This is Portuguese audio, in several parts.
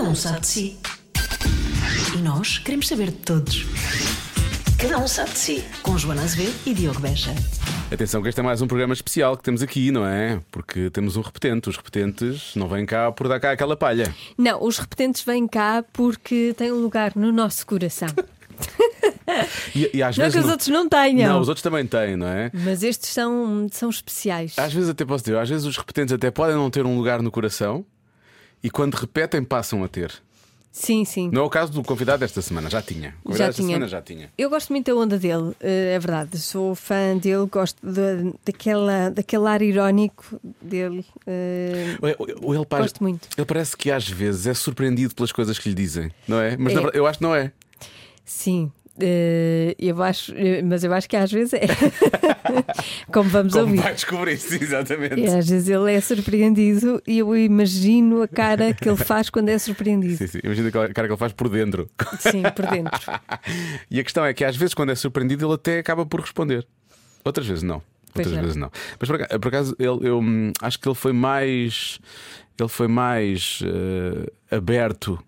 Cada um sabe de si. E nós queremos saber de todos. Cada um sabe de si. Com Joana Azevedo e Diogo Beja. Atenção que este é mais um programa especial que temos aqui, não é? Porque temos um repetente. Os repetentes não vêm cá por dar cá aquela palha. Não, os repetentes vêm cá porque têm um lugar no nosso coração. E às vezes não que os outros não tenham. Não, os outros também têm, não é? Mas estes são especiais. Às vezes até posso dizer, às vezes os repetentes até podem não ter um lugar no coração. E quando repetem passam a ter. Sim, sim. Não é o caso do convidado desta semana, já tinha. O convidado desta semana já tinha. Eu gosto muito da onda dele, é verdade. Sou fã dele, gosto daquele ar irónico dele. Gosto muito. Ele parece que às vezes é surpreendido pelas coisas que lhe dizem, não é? Mas eu acho que não é. Sim. Mas eu acho que às vezes é. Como ouvir. Vai descobrir isso, exatamente. Às vezes ele é surpreendido e eu imagino a cara que ele faz quando é surpreendido. Sim, sim. Imagina a cara que ele faz por dentro. Sim, por dentro. E a questão é que às vezes, quando é surpreendido, ele até acaba por responder. Outras vezes não. Mas por acaso, eu acho que ele foi mais. Ele foi mais aberto.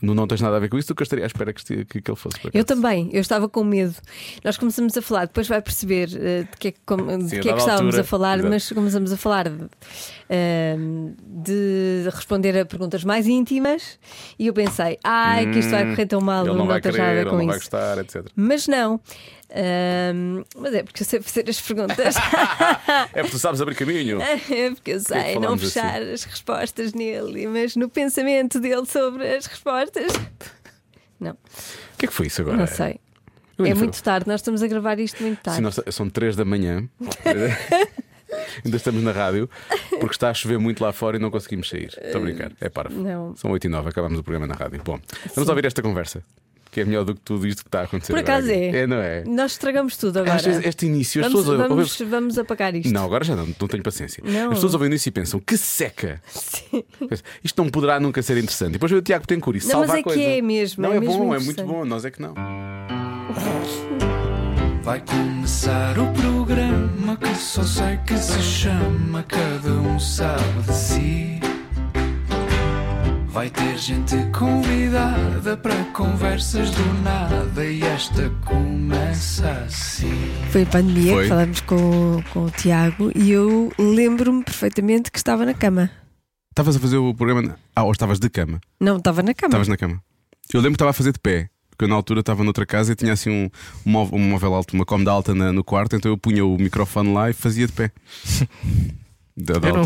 Não tens nada a ver com isso, do que eu estaria à espera que ele fosse para cá. Eu também, eu estava com medo. Nós começamos a falar, depois vai perceber de que é que estávamos a falar. Exato. Mas começamos a falar de responder a perguntas mais íntimas. E eu pensei, que isto vai correr tão mal, não tens nada a ver com isso, vai gostar, etc. Mas não. Mas é porque eu sei fazer as perguntas. É porque tu sabes abrir caminho. É porque eu sei não fechar assim as respostas nele, mas no pensamento dele sobre as respostas. Não. O que é que foi isso agora? Não sei. É muito tarde, nós estamos a gravar isto muito tarde. Sim, são 3 da manhã. Ainda estamos na rádio. Porque está a chover muito lá fora e não conseguimos sair. Estou a brincar, é parvo. Não. São 8h09, acabamos o programa na rádio. Bom, vamos ouvir esta conversa, que é melhor do que tudo isto que está a acontecer. Por acaso agora. É, não é? Nós estragamos tudo agora. Este início, as pessoas vamos apagar isto. Não, agora já não tenho paciência. Não. As pessoas ouvem isso e pensam, que seca! Sim. Isto não poderá nunca ser interessante. E depois veio o Tiago Betancourt e salva a coisa. Mas é que é mesmo. Não, é mesmo bom, é muito bom. Nós é que não. Vai começar o programa que só sei que se chama Cada um sabe de si. Vai ter gente convidada para conversas do nada e esta começa assim. Foi a pandemia que falámos com o Tiago e eu lembro-me perfeitamente que estava na cama. Estavas a fazer o programa? Ou estavas de cama? Não, estava na cama. Estavas na cama. Eu lembro que estava a fazer de pé, porque eu na altura estava noutra casa e tinha assim um móvel alto, uma cômoda alta no quarto, então eu punha o microfone lá e fazia de pé.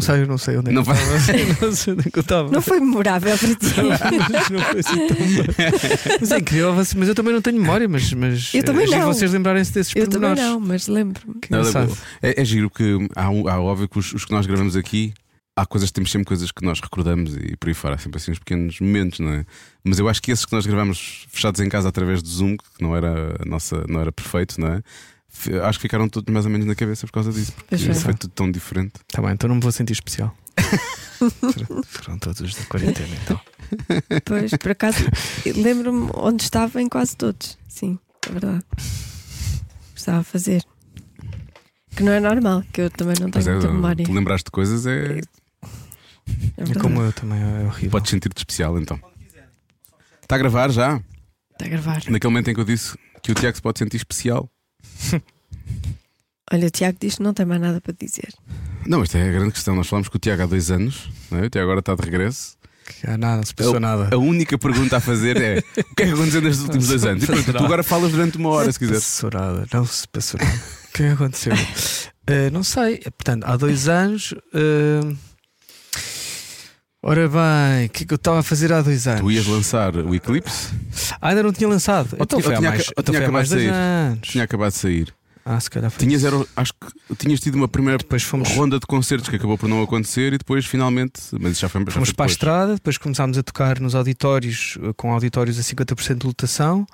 Eu não sei onde é que eu estava. Não foi memorável para ti. Não foi assim tão bom. Mas é incrível, mas eu também não tenho memória. Mas eu também não. Vocês lembrarem-se desses pormenores. Eu também não, mas lembro-me. É giro porque há óbvio que os que nós gravamos aqui, temos sempre coisas que nós recordamos e por aí fora, há sempre assim uns pequenos momentos, não é? Mas eu acho que esses que nós gravamos fechados em casa através do Zoom, que não era perfeito, não é? Acho que ficaram todos mais ou menos na cabeça por causa disso, porque isso foi tudo tão diferente. Está bem, então não me vou sentir especial. Foram todos da quarentena, então. Pois, por acaso, lembro-me onde estava em quase todos. Sim, é verdade. Estava a fazer. Que não é normal, que eu também não tenho muita memória. Tu lembraste de coisas é como eu também, é horrível. Podes sentir-te especial, então. Está a gravar já? Está a gravar. Naquele momento em que eu disse que o Tiago se pode sentir especial. Olha, o Tiago diz que não tem mais nada para dizer. Não, isto é a grande questão. Nós falámos com o Tiago há 2 anos, não é? O Tiago agora está de regresso. Não se passou nada. A única pergunta a fazer é o que é que aconteceu nestes últimos 2 anos? E pronto, tu agora falas durante 1 hora, se quiser. Não se passou nada. O que é que aconteceu? Não sei. Portanto, há 2 anos. Ora bem, o que é que eu estava a fazer há 2 anos? Tu ias lançar o Eclipse? Ainda não tinha lançado. Tinha acabado de sair. Se calhar foi. Acho que tinhas tido uma primeira ronda de concertos que acabou por não acontecer e depois finalmente. Mas já fomos para a estrada, depois começámos a tocar nos auditórios, com auditórios a 50% de lotação,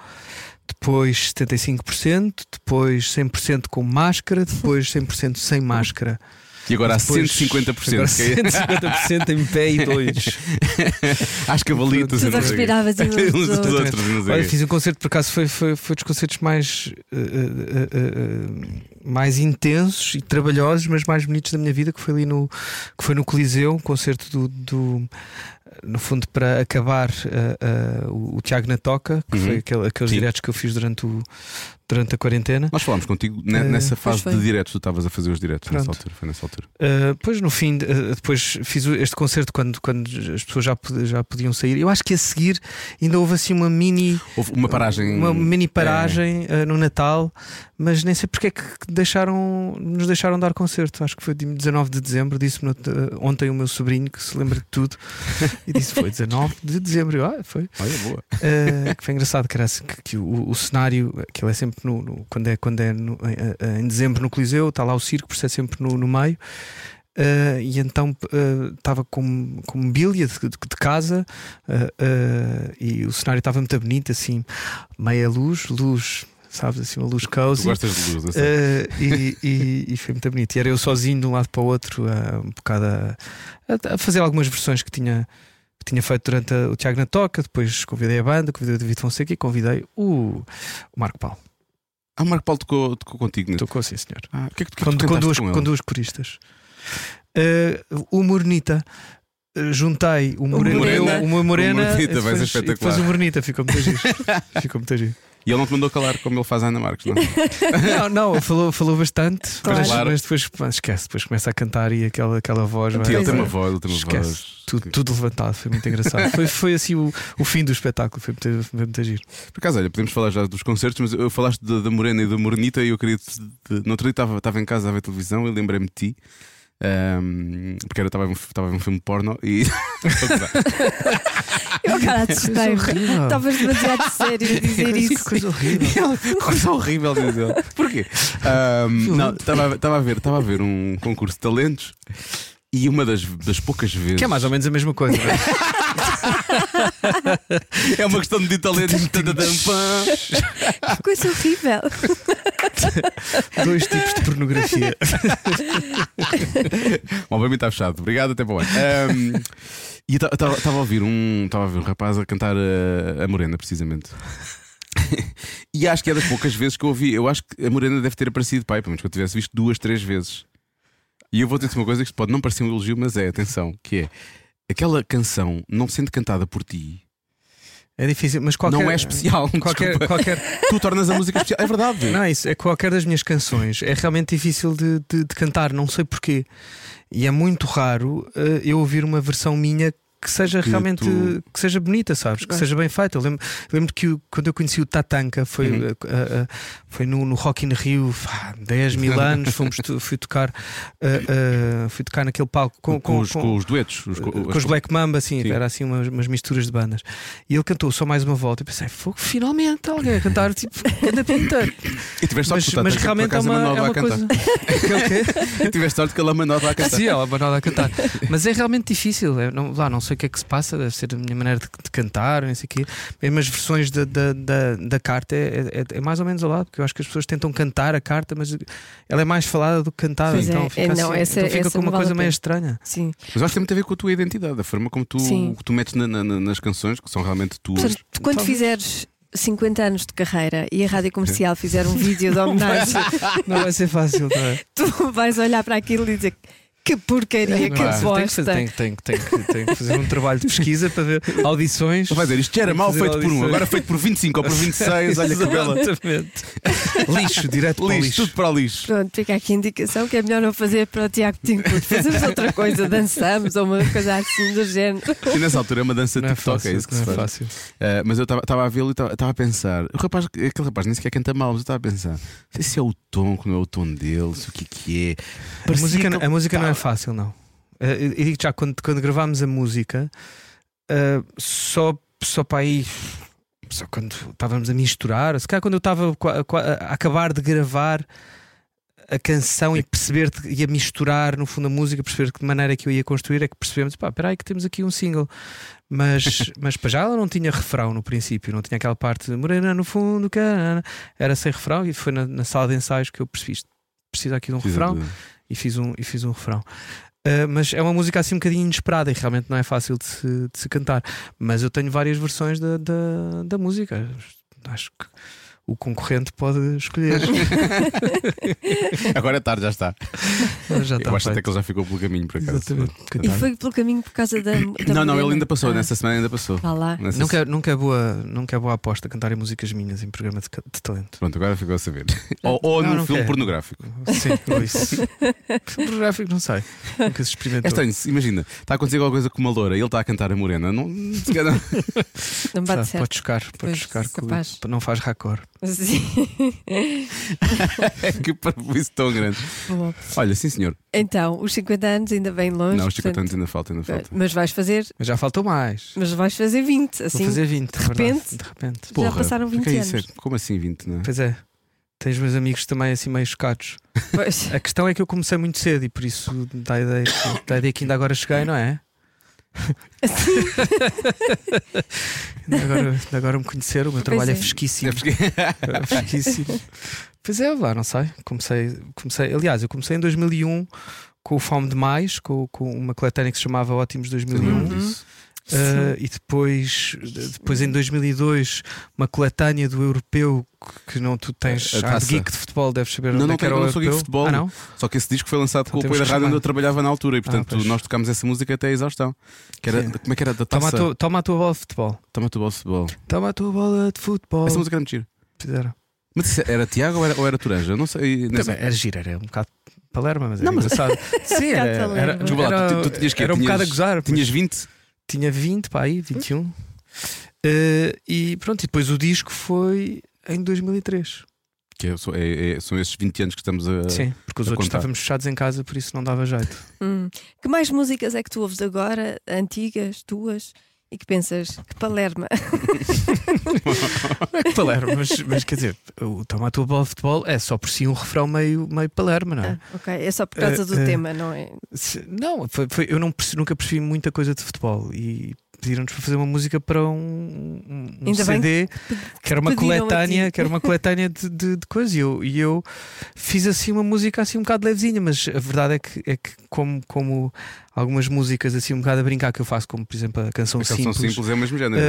depois 75%, depois 100% com máscara, depois 100% sem máscara. E agora há 150%. Agora 150% em pé e 2. Às cavalitas. Tu respiravas uns dos outros. Olha, fiz um concerto, por acaso foi dos concertos mais mais intensos e trabalhosos, mas mais bonitos da minha vida, que foi ali no, que foi no Coliseu, um concerto no fundo para acabar o Tiago na Toca, que foi aqueles diretos que eu fiz durante a quarentena. Nós falámos contigo nessa fase de diretos, tu estavas a fazer os diretos nessa altura, foi nessa altura. Pois no fim, depois fiz este concerto quando as pessoas já podiam sair. Eu acho que a seguir ainda houve assim uma mini paragem no Natal, mas nem sei porque é que nos deixaram dar concerto. Acho que foi 19 de dezembro, disse-me ontem o meu sobrinho, que se lembra de tudo. E disse, foi 19 de dezembro. Foi. Olha, boa. Que foi engraçado, que era assim, que o cenário, que ele é sempre quando é em dezembro no Coliseu, está lá o circo, por isso é sempre no meio. E então estava com mobília de casa, e o cenário estava muito bonito, assim, meia luz. Sabes, assim, uma luz cozy. Tu gostas de luz, assim. E foi muito bonito. E era eu sozinho de um lado para o outro, um bocado a fazer algumas versões que tinha feito durante o Tiago na Toca. Depois convidei a banda, convidei o David Fonseca e convidei o Marco Paulo. O Marco Paulo tocou contigo, né? Tocou, sim, senhor. O que é que tu cantaste com duas coristas? O Mornita. Juntei o Morena e depois o Mornita. Ficou muito giro. E ele não te mandou calar como ele faz a Ana Marques, não? não, falou bastante, claro. Mas depois esquece, depois começa a cantar e aquela voz. Ele tem uma voz, esquece. Tudo levantado, foi muito engraçado. foi assim o fim do espetáculo, foi muito giro. Por acaso, olha, podemos falar já dos concertos, mas eu falaste da Morena e da Mornita e eu queria. No outro dia estava em casa a ver televisão e lembrei-me de ti. Porque eu estava a ver um filme porno e. Eu, cara, assustei-me. Estavas demasiado sério a dizer isso. Que coisa horrível. Coisa horrível, diz ele. Porquê? Estava a ver um concurso de talentos e uma das poucas vezes. Que é mais ou menos a mesma coisa. É uma questão de talentos. Que coisa horrível. Dois tipos de pornografia. Bom, para mim está fechado. Obrigado, até para o ano. E estava a ouvir um rapaz a cantar a Morena, precisamente. E acho que é das poucas vezes que eu ouvi. Eu acho que a Morena deve ter aparecido, pai, pelo menos que eu tivesse visto 2, 3 vezes. E eu vou dizer uma coisa que pode não parecer um elogio, mas é, atenção, que é: aquela canção, não sendo cantada por ti, é difícil, mas qualquer. Não é especial. Tu tornas a música especial. É verdade. Não, isso é qualquer das minhas canções. É realmente difícil de cantar, não sei porquê. E é muito raro eu ouvir uma versão minha que seja realmente que seja bonita, sabes? Que seja bem feita. Eu lembro que quando eu conheci o Tatanka, foi no Rock in Rio, 10 mil anos. Fui tocar naquele palco com os duetos, com os Black Mamba, assim, sim. Era assim umas misturas de bandas. E ele cantou Só Mais Uma Volta. Eu pensei, finalmente alguém a cantar, tipo, anda pinta. E tiveste sorte, mas realmente é uma coisa. E tiveste sorte que ela mandava a cantar. Sim, ela mandava a cantar. Mas é realmente difícil. Não sei o que é que se passa, deve ser a minha maneira de cantar, não sei o quê. Mesmo as versões da carta é mais ou menos ao lado, porque eu acho que as pessoas tentam cantar a carta, mas ela é mais falada do que cantada, então fica com uma coisa meio estranha. Sim. Mas acho que tem muito a ver com a tua identidade, a forma como tu metes nas canções, que são realmente tuas. Quando fizeres 50 anos de carreira e a Rádio Comercial fizer um vídeo de homenagem, não vai ser fácil, não é? Tu vais olhar para aquilo e dizer: que porcaria, que bosta. Tem que fazer um trabalho de pesquisa para ver audições. Vai dizer, isto era mal feito audições. Por um, agora feito por 25 ou por 26. Olha que bela. Lixo, direto para o lixo. Tudo para o lixo. Pronto, fica aqui a indicação que é melhor não fazer para o Tiago Timpo. Fazemos outra coisa, dançamos ou uma coisa assim do género. E nessa altura é uma dança de TikTok, é isso que se faz. Não é fácil. Mas eu estava a vê-lo e estava a pensar. Aquele rapaz nem sequer canta mal, mas eu estava a pensar: se é o tom, que não é o tom dele, se o que é. A música não é fácil, não. Eu digo já, quando gravámos a música, só para aí, só quando estávamos a misturar, se calhar quando eu estava a acabar de gravar a canção e perceber e a misturar no fundo a música, perceber que de maneira que eu ia construir, é que percebemos, pá, peraí que temos aqui um single. Mas para já ela não tinha refrão no princípio, não tinha aquela parte de Morena no fundo, carana. Era sem refrão e foi na sala de ensaios que eu percebi: preciso aqui de um refrão. E fiz um refrão. Mas é uma música assim um bocadinho inesperada e realmente não é fácil de se cantar. Mas eu tenho várias versões da música. Acho que o concorrente pode escolher. Agora é tarde, já está. Eu acho até que ele já ficou pelo caminho, por acaso. E foi pelo caminho por causa da... Não, ele ainda passou, nessa semana ainda passou. Nunca é boa aposta cantarem músicas minhas em programa de talento. Pronto, agora ficou a saber. Ou num filme pornográfico. Sim, ou isso. Pornográfico, não sei. Nunca se experimentou. É estranho, imagina, está a acontecer alguma coisa com uma loura e ele está a cantar a morena. Não bate certo. Pode chocar, não faz raccord. Sim. Que parvoíce tão grande. Bom. Olha, sim senhor. Então, os 50 anos ainda bem longe. Não, os 50 anos ainda falta. Mas vais fazer. Mas já faltou mais. Mas vais fazer 20, assim. Vou fazer 20, de repente. Porra, já passaram 20 anos. É? Como assim 20, não é? Pois é. Tens meus amigos também assim meio chocados. Pois. A questão é que eu comecei muito cedo e por isso dá a ideia que ainda agora cheguei, não é? Assim. Agora me conheceram, o meu trabalho é fresquíssimo. Pois é, lá, não sei. Comecei, aliás, eu comecei em 2001 com o Fome Demais, com uma coletânea que se chamava Ótimos 2001. E depois em 2002 uma coletânea do Europeu que não tu tens. Geek de futebol, deves saber. Não sou geek de futebol. Não? Só que esse disco foi lançado com o apoio da rádio onde eu trabalhava na altura e portanto nós tocámos essa música até a exaustão. Que era, como é que era? Da taça. Toma a tua bola de futebol. Toma a tua bola de futebol. Essa música era muito gira. Fizeram. Mas era Tiago ou era Toranja? Não sei. Também era gira, era um bocado. Palerma, mas era engraçado. Sim, era um bocado a gozar. Tinhas 20? Tinha 20, pá, aí, 21. E pronto, e depois o disco foi em 2003. Que são esses 20 anos que estamos a. Sim, porque os outros estávamos fechados em casa, por isso não dava jeito. Que mais músicas é que tu ouves agora, antigas, tuas, e que pensas que Palerma? Não é que Palerma, mas quer dizer, o Toma a Tua Bola de Futebol é só por si um refrão meio Palerma, não é? Ok, é só por causa do tema, não é? Não, eu nunca percebi muita coisa de futebol e pediram-nos para fazer uma música para um CD que era uma coletânea de coisas e eu fiz assim uma música assim um bocado levezinha, mas a verdade é que como algumas músicas assim um bocado a brincar que eu faço, como por exemplo a Canção Simples. A Canção Simples é o mesmo género,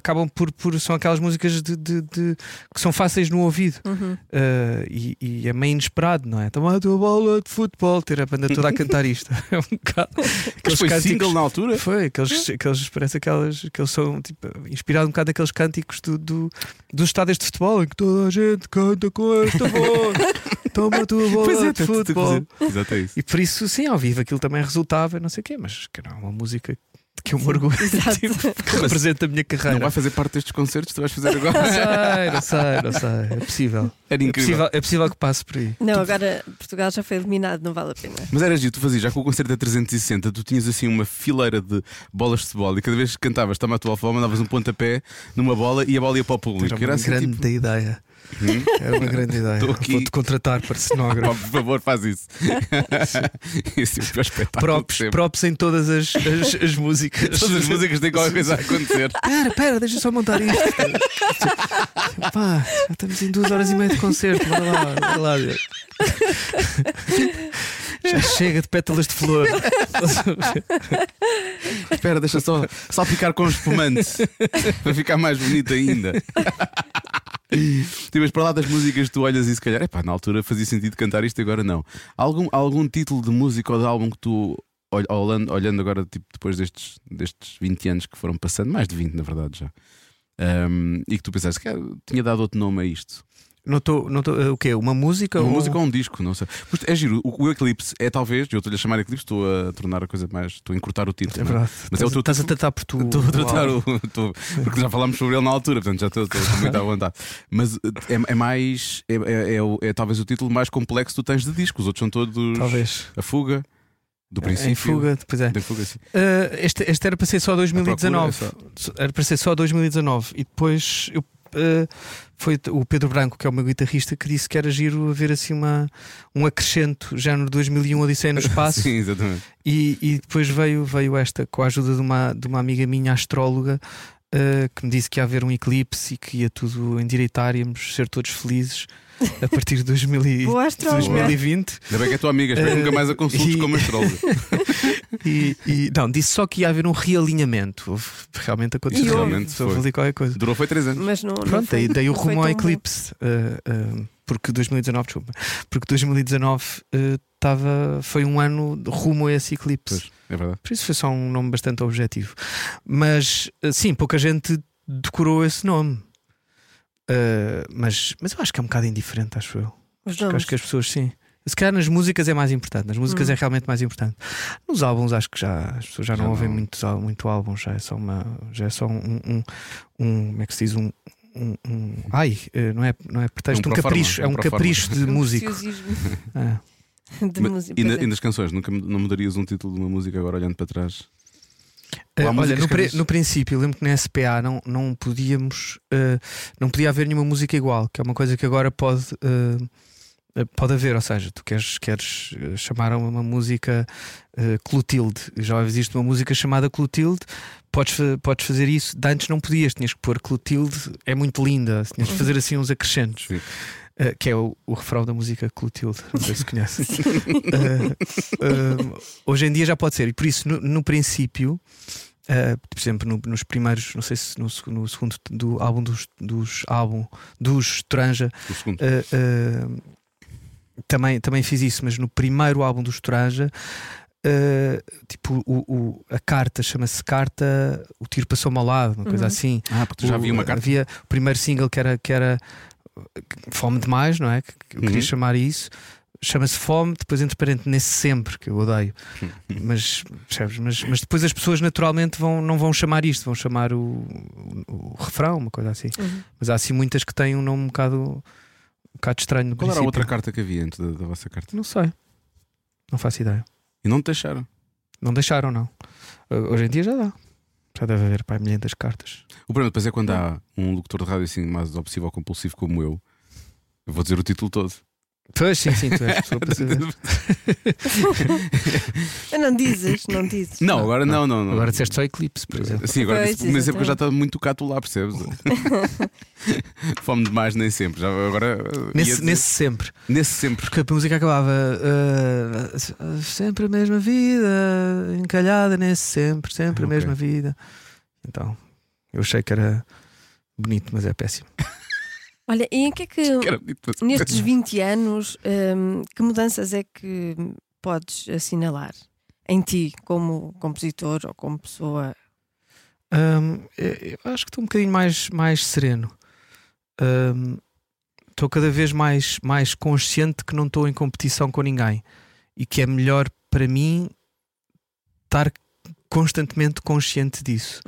acabam por são aquelas músicas de que são fáceis no ouvido. E é meio inesperado, não é? Toma a tua bola de futebol, ter a banda toda a cantar isto. É um bocado. Mas foi single na altura? Foi, aqueles parece que eles são tipo, inspirados um bocado daqueles cânticos dos estádios de futebol em que toda a gente canta com esta voz. Toma a tua bola de futebol. Exato, é isso. E por isso, sim, ao vivo aquilo também resultava, não sei o quê, mas que não é uma música que eu mergulho, tipo, que representa a minha carreira. Não vai fazer parte destes concertos que tu vais fazer agora? Não sei. É possível. Era incrível. É possível que passe por aí. Não, agora Portugal já foi eliminado, não vale a pena. Mas era giro, tu fazias já com o concerto da 360, tu tinhas assim uma fileira de bolas de futebol e cada vez que cantavas Toma a Tua Bola, mandavas um pontapé numa bola e a bola ia para o público. Era uma grande ideia. Era uma grande ideia. Vou-te contratar para cenógrafo. Por favor, faz isso. Isso é o pior espetáculo. Props em todas as músicas. Todas as músicas têm qualquer coisa a acontecer. Pera, deixa só montar isto. Pá, já estamos em 2 horas e meia de concerto. Vai lá. Já chega de pétalas de flor. Espera, deixa só ficar com espumante para ficar mais bonito ainda. Mas para lá das músicas, tu olhas e se calhar, na altura fazia sentido cantar isto, agora não. Algum título de música ou de álbum que tu, olhando agora, tipo, depois destes 20 anos que foram passando, mais de 20 na verdade já, e que tu pensaste que tinha dado outro nome a isto? Não estou, o quê? Uma música? Uma música ou um disco, não sei. É giro, o Eclipse é talvez, eu estou-lhe a chamar Eclipse, estou a tornar a coisa mais. Estou a encurtar o título. É verdade. Mas estás a tratar por tu. Estou a tratar porque já falámos sobre ele na altura, portanto já estou muito à vontade. Mas é mais. É talvez o título mais complexo que tu tens de disco. Os outros são todos. Talvez. A Fuga. Do princípio. Em Fuga, depois é. Este era para ser só 2019. Era para ser só 2019. E depois eu. Foi o Pedro Branco, que é o meu guitarrista, que disse que era giro haver assim um acrescento, género 2001 Odisseia no Espaço. Sim, exatamente. E depois veio esta, com a ajuda de uma amiga minha, astróloga, que me disse que ia haver um eclipse e que ia tudo endireitar, íamos ser todos felizes a partir de 2020. Ainda bem que é tua amiga, espero que nunca mais a consultes como astróloga. Não, disse só que ia haver um realinhamento. Realmente aconteceu. Realmente houve ali qualquer coisa. Durou, foi 3 anos. Mas não, pronto, não foi, e daí o rumo ao Eclipse. Porque 2019, desculpa. Porque 2019 foi um ano rumo a esse Eclipse. Pois, é verdade. Por isso foi só um nome bastante objetivo. Mas sim, pouca gente decorou esse nome. Mas eu acho que é um bocado indiferente, acho eu. Acho que as pessoas, sim. Se calhar nas músicas é mais importante. Nas músicas é realmente mais importante. Nos álbuns acho que já as pessoas já não ouvem muito álbum. Já é só um como é que se diz? Não é pretexto, é um capricho de músico. E nas canções, nunca não mudarias um título de uma música agora olhando para trás? Olha, no princípio, lembro que na SPA não podia haver nenhuma música igual, que é uma coisa que agora pode haver, ou seja, tu queres chamar uma música Clotilde, já existe uma música chamada Clotilde, podes fazer isso. De antes não podias, tinhas que pôr Clotilde é muito linda, tinhas que fazer assim uns acrescentos. Sim. Que é o refrão da música Clotilde, não sei se conhece. Hoje em dia já pode ser, e por isso no princípio, por exemplo, nos primeiros, não sei se no segundo do álbum dos Toranja, também fiz isso, mas no primeiro álbum dos Toranja, tipo, a carta chama-se Carta, o tiro passou-me ao lado, uma coisa assim. Porque já havia uma carta. Havia o primeiro single que era Fome Demais, não é? Que eu queria chamar isso. Chama-se Fome, depois entre parênteses nesse sempre, que eu odeio. Mas, percebes? Mas depois as pessoas naturalmente não vão chamar isto, vão chamar o refrão, uma coisa assim. Mas há assim muitas que têm um nome um bocado estranho no princípio. Qual era a outra carta que havia antes da vossa carta? Não sei, não faço ideia. E não te deixaram? Não deixaram, não. Hoje em dia já dá. Já deve haver para milhares de cartas. O problema depois é quando há um locutor de rádio assim mais obsessivo ou compulsivo como eu vou dizer o título todo. Pois, sim, tu és pessoa para saber. Não dizes. Não, agora não. Agora disseste só Eclipse, por exemplo. Sim, agora disse, mas é porque já está muito cá, tu lá, percebes? Fome Demais, nem sempre. Já, agora, nesse sempre. Nesse sempre. Porque a música acabava sempre a mesma vida, encalhada nesse sempre, sempre a mesma vida. Então, eu achei que era bonito, mas é péssimo. Olha, e em que é que nestes 20 anos que mudanças é que podes assinalar em ti como compositor ou como pessoa? Eu acho que estou um bocadinho mais sereno. Estou cada vez mais consciente que não estou em competição com ninguém e que é melhor para mim estar constantemente consciente disso.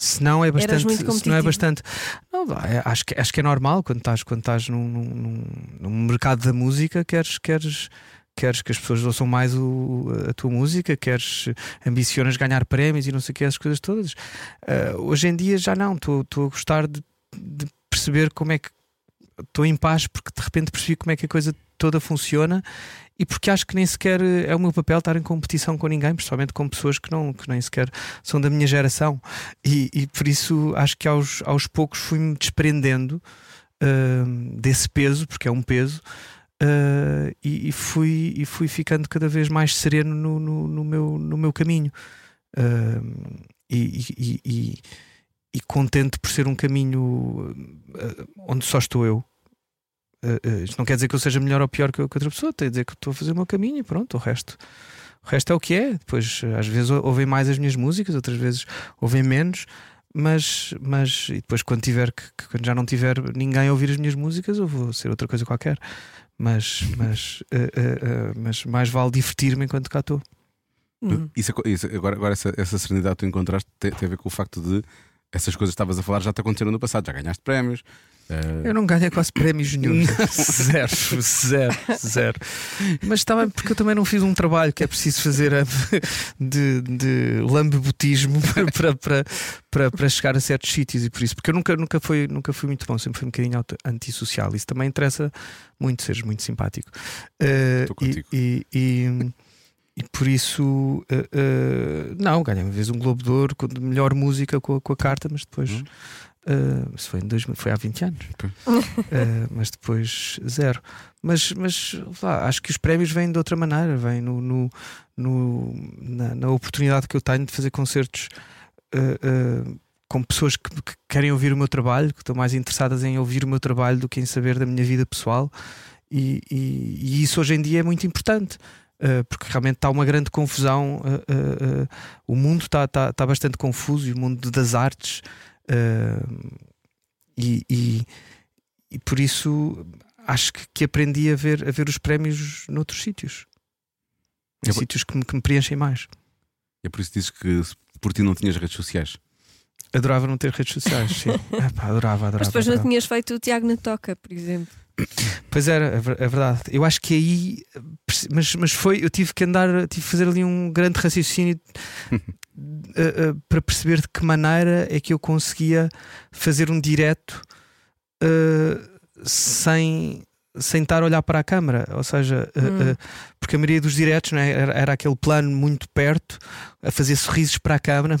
Se não é bastante. Se não é bastante. Não, acho que é normal quando estás num mercado da música, queres que as pessoas ouçam mais a tua música, ambicionas ganhar prémios e não sei o que, essas coisas todas. Hoje em dia já não, estou a gostar de perceber como é que estou em paz, porque de repente percebi como é que a coisa toda funciona. E porque acho que nem sequer é o meu papel estar em competição com ninguém, principalmente com pessoas que nem sequer são da minha geração. E por isso acho que aos poucos fui-me desprendendo desse peso, porque é um peso, e fui ficando cada vez mais sereno no meu caminho. E contente por ser um caminho onde só estou eu. Isto não quer dizer que eu seja melhor ou pior que outra pessoa, tem a dizer que estou a fazer o meu caminho e pronto, o resto é o que é. Depois às vezes ouvem mais as minhas músicas, outras vezes ouvem menos, mas e depois quando já não tiver ninguém a ouvir as minhas músicas, eu vou ser outra coisa qualquer, mas mais vale divertir-me enquanto cá estou. Isso, agora essa serenidade que tu encontraste tem a ver com o facto de essas coisas que estavas a falar já te aconteceram no passado, já ganhaste prémios. Eu não ganhei quase prémios nenhum. Zero. Mas está bem, porque eu também não fiz um trabalho que é preciso fazer de lambebotismo para chegar a certos sítios, e por isso, porque eu nunca fui muito bom, sempre fui um bocadinho antissocial. Isso também interessa muito, seres muito simpático. Estou contigo. E por isso, não, ganhei uma vez um Globo de Ouro com melhor música com a carta, mas depois Isso foi, foi há 20 anos. Mas depois zero. Mas vá, acho que os prémios vêm de outra maneira. Vêm na oportunidade que eu tenho de fazer concertos com pessoas que querem ouvir o meu trabalho, que estão mais interessadas em ouvir o meu trabalho do que em saber da minha vida pessoal. E isso hoje em dia é muito importante, porque realmente está uma grande confusão. O mundo está bastante confuso, e o mundo das artes. E por isso acho que aprendi a ver os prémios noutros sítios, em sítios que me preenchem mais. É por isso que dizes que por ti não tinhas redes sociais. Adorava não ter redes sociais, sim. Epá, adorava. Mas depois não tinhas feito o Tiago na Toca, por exemplo. Pois era, é verdade. Eu acho que aí, mas foi, eu tive que fazer ali um grande raciocínio para perceber de que maneira é que eu conseguia fazer um direto sem estar a olhar para a câmara, ou seja, porque a maioria dos diretos, não é? era aquele plano muito perto, a fazer sorrisos para a câmera,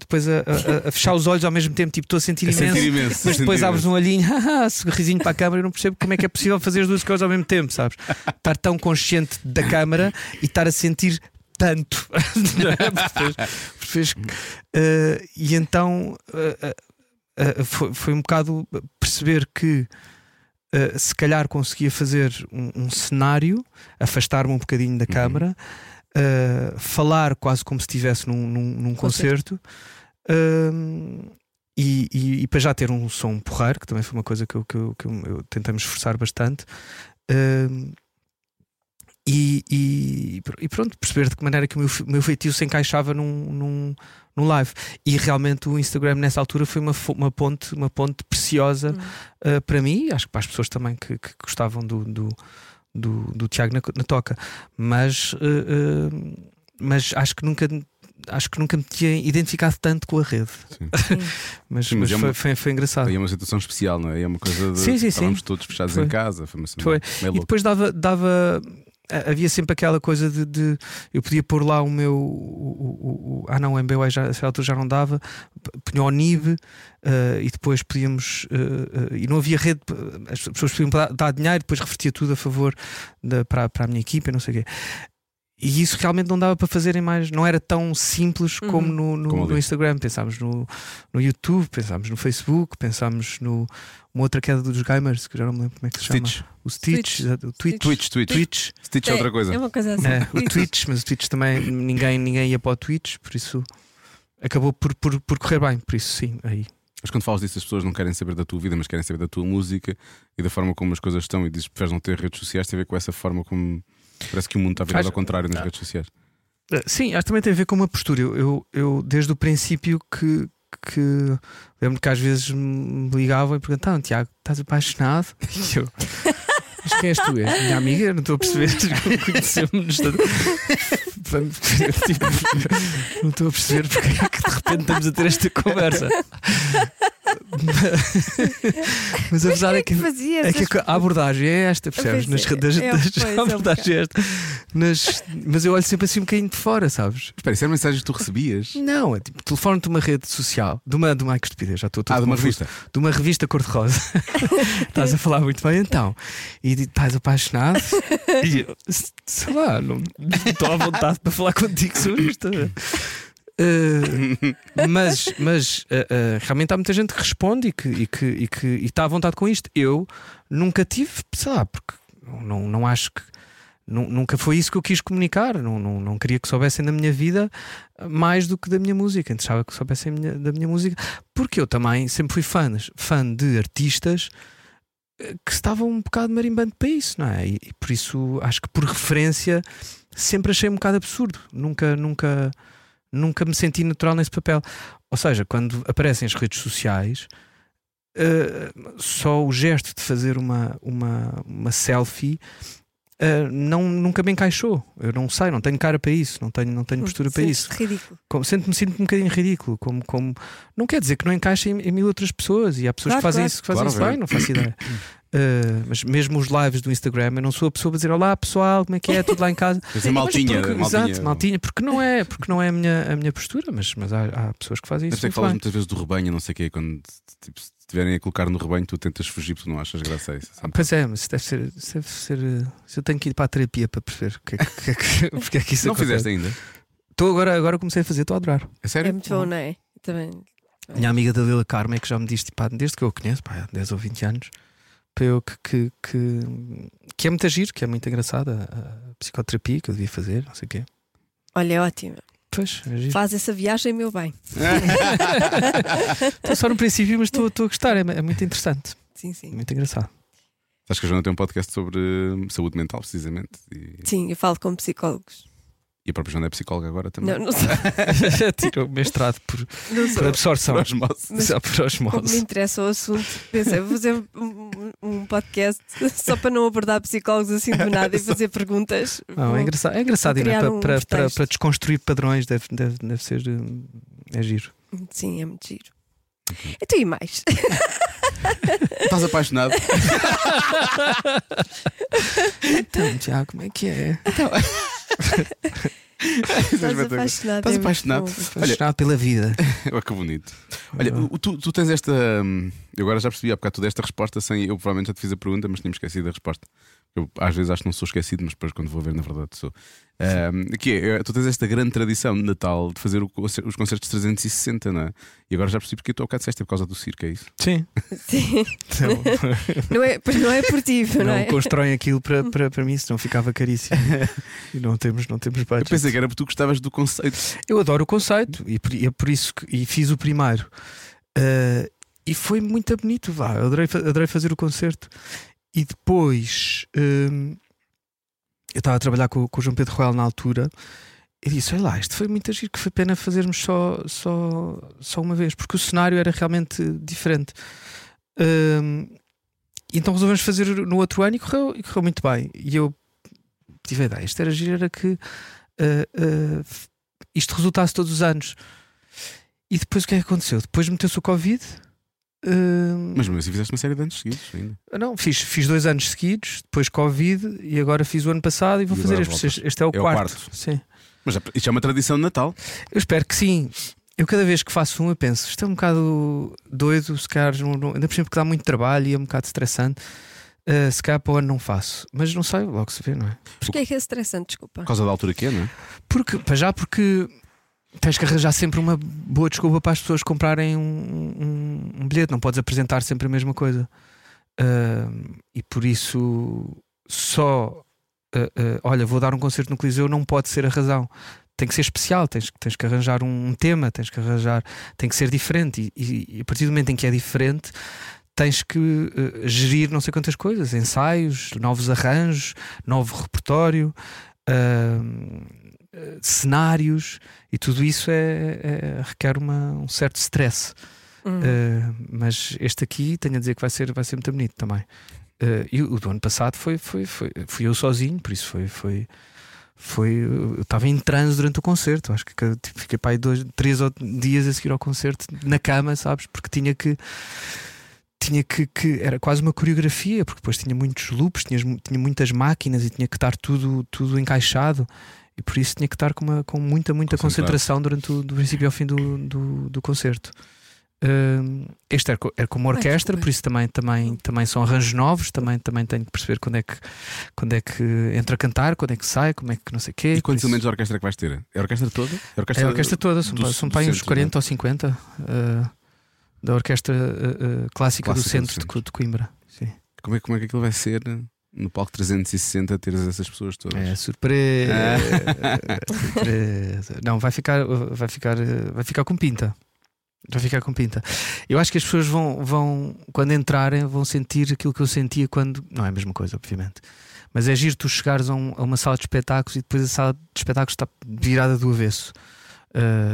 depois a fechar os olhos ao mesmo tempo, tipo, estou a sentir imenso, mas depois abres um olhinho, sorrisinho para a câmera. Eu não percebo como é que é possível fazer as duas coisas ao mesmo tempo, sabes? Estar tão consciente da câmara e estar a sentir tanto. E então foi um bocado perceber que se calhar conseguia fazer um cenário, afastar-me um bocadinho da câmara, falar quase como se estivesse num concerto, e para já ter um som porreiro, que também foi uma coisa que eu tentei me esforçar bastante, e pronto, perceber de que maneira que o meu feitio se encaixava num live. E realmente o Instagram nessa altura foi uma ponte preciosa para mim, acho que para as pessoas também que gostavam do Tiago na Toca. Mas acho que nunca me tinha identificado tanto com a rede. Sim. Mas é foi engraçado. É uma situação especial, não é? É uma coisa de estávamos todos fechados em casa. Foi. E depois dava havia sempre aquela coisa de eu podia pôr lá o meu o MBA já não dava, punha o NIB, e depois podíamos e não havia rede, as pessoas podiam dar dinheiro, depois revertia tudo a favor para a minha equipa, não sei o quê. E isso realmente não dava para fazerem mais, não era tão simples como no Instagram. Pensámos no YouTube, pensámos no Facebook, pensámos no uma outra queda dos gamers, que já não me lembro como é que se chama. O Stitch, o Twitch. Stitch é outra coisa. É uma coisa assim. É, o Twitch, mas o Twitch também ninguém ia para o Twitch, por isso acabou por correr bem, por isso sim, aí. Mas quando falas disso, as pessoas não querem saber da tua vida, mas querem saber da tua música e da forma como as coisas estão, e dizes que preferes não ter redes sociais, tem a ver com essa forma como... Parece que o mundo está virado ao contrário nas redes sociais. Sim, acho que também tem a ver com uma postura. Eu desde o princípio que lembro que às vezes me ligavam e perguntavam: Tiago, estás apaixonado? E eu: mas quem és tu? És minha amiga? Eu não estou a perceber. Conhecemos-nos. Tipo, não estou a perceber porque é que de repente estamos a ter esta conversa. Mas apesar é que a abordagem é esta, percebes? Mas eu olho sempre assim um bocadinho de fora, sabes? Espera, isso era mensagem que tu recebias? Não, é tipo, telefone-te de uma rede social, de uma que estupidez, já estou de uma revista. De uma revista cor-de-rosa. Estás a falar muito bem então. E estás apaixonado. E eu, sei lá, não estou à vontade para falar contigo sobre isto. Mas realmente há muita gente que responde e que está à vontade com isto. Eu nunca tive, sei lá, porque não acho que nunca foi isso que eu quis comunicar. Não queria que soubessem da minha vida mais do que da minha música. Interessava que soubessem da minha música, porque eu também sempre fui fã de artistas que estavam um bocado marimbando para isso, não é? E por isso acho que por referência sempre achei um bocado absurdo. Nunca me senti natural nesse papel. Ou seja, quando aparecem as redes sociais, só o gesto de fazer uma selfie nunca me encaixou. Eu não sei, não tenho cara para isso, não tenho postura para isso. Sinto-me um bocadinho ridículo. Não quer dizer que não encaixe em mil outras pessoas, e há pessoas que fazem isso bem, não faço ideia. Mas mesmo os lives do Instagram, eu não sou a pessoa para dizer olá pessoal, como é que é, tudo lá em casa. Mas é maltinha, porque, maltinha. Exato, maltinha, porque não é a minha postura, mas há pessoas que fazem isso. Deve ser que falas muitas vezes do rebanho, não sei o quê, quando tipo, se estiverem a colocar no rebanho, tu tentas fugir porque tu não achas graça a isso. Sabe? Pois é, mas deve ser. Se eu tenho que ir para a terapia para perceber porque é que isso não acontece. Fizeste ainda? Agora comecei a fazer, estou a adorar. É sério? É muito bom, não é? Também. Minha amiga da Lila Carmen, que já me disse, tipo, desde que eu a conheço, pá, há 10 ou 20 anos. Para eu que é muito giro, que é muito engraçada a psicoterapia que eu devia fazer, não sei o quê. Olha, é ótimo. Pois, é giro. Faz essa viagem, meu bem. Estou só no princípio, mas estou a gostar, é muito interessante. Sim, sim. Muito engraçado. Acho que a Joana tem um podcast sobre saúde mental, precisamente. Sim, eu falo com psicólogos. E a própria Joana é psicóloga agora também. Não sou. Já tirou o mestrado por absorção. Por osmose. Só por osmose. Como me interessa o assunto, pensei, vou fazer um podcast só para não abordar psicólogos assim do nada e fazer perguntas. Não, é engraçado ir, para desconstruir padrões, deve ser. É giro. Sim, é muito giro. Okay. Então e mais? Estás apaixonado? Então, Tiago, como é que é? Então... Estás apaixonado? Apaixonado pela vida. Olha que bonito. Olha, tu tens esta. Eu agora já percebi há bocado, tu deste a resposta sem. Eu provavelmente já te fiz a pergunta, mas tinha-me esquecido a resposta. Eu às vezes acho que não sou esquecido, mas depois quando vou ver, na verdade sou. Que é, tu tens esta grande tradição de Natal de fazer os concertos 360, não é? E agora já percebi porque tu há bocado disseste, é por causa do circo, é isso? Sim. Então... não é por ti, não é? Não constroem aquilo para mim, senão ficava caríssimo. E não temos budget. Eu pensei que era porque tu gostavas do conceito. Eu adoro o conceito e é por isso que fiz o primeiro. E foi muito bonito, vá. Eu adorei fazer o concerto. E depois eu estava a trabalhar com o João Pedro Roel na altura e disse, olha lá, isto foi muito giro, que foi pena fazermos só uma vez, porque o cenário era realmente diferente. Então resolvemos fazer no outro ano e correu muito bem. E eu tive a ideia, isto era giro, era que isto resultasse todos os anos. E depois o que é que aconteceu? Depois meteu-se o Covid... Mas mesmo assim fizeste uma série de anos seguidos ainda. Não, fiz 2 anos seguidos, depois Covid e agora fiz o ano passado e vou fazer este é o quarto. Sim. Mas isto é uma tradição de Natal? Eu espero que sim. Eu cada vez que faço eu penso, isto é um bocado doido, se calhar, ainda por exemplo que dá muito trabalho e é um bocado estressante. Se calhar para o ano não faço, mas não sei, logo se vê, não é? Porquê é que é estressante, desculpa? Por causa da altura que é, não é? Porque tens que arranjar sempre uma boa desculpa para as pessoas comprarem um bilhete. Não podes apresentar sempre a mesma coisa. E por isso só olha, vou dar um concerto no Coliseu, não pode ser a razão. Tem que ser especial, tens que arranjar um tema, tem que ser diferente. E a partir do momento em que é diferente, tens que gerir não sei quantas coisas, ensaios, novos arranjos, novo repertório, cenários, e tudo isso requer um certo stress. Mas este aqui tenho a dizer que vai ser muito bonito também. E o do ano passado fui eu sozinho, por isso eu estava em transe durante o concerto. Acho que fiquei para aí 2, 3 dias a seguir ao concerto na cama, sabes? Porque tinha que era quase uma coreografia, porque depois tinha muitos loops, tinha muitas máquinas e tinha que estar tudo encaixado. E por isso tinha que estar com muita concentração durante do princípio ao fim do concerto. Este era como orquestra, por isso também são arranjos novos. Também tenho que perceber quando é que entra a cantar, quando é que sai, como é que não sei o quê. E quantos elementos de orquestra que vais ter? É a orquestra toda? É a orquestra toda, são para uns 40 ou 50 da orquestra clássica do centro de Coimbra. Sim. Como é que aquilo vai ser? No palco 360 teres essas pessoas todas. É surpresa. Surpresa. Não, vai ficar com pinta. Vai ficar com pinta. Eu acho que as pessoas vão quando entrarem, vão sentir aquilo que eu sentia quando. Não é a mesma coisa, obviamente. Mas é giro tu chegares a uma sala de espetáculos e depois a sala de espetáculos está virada do avesso.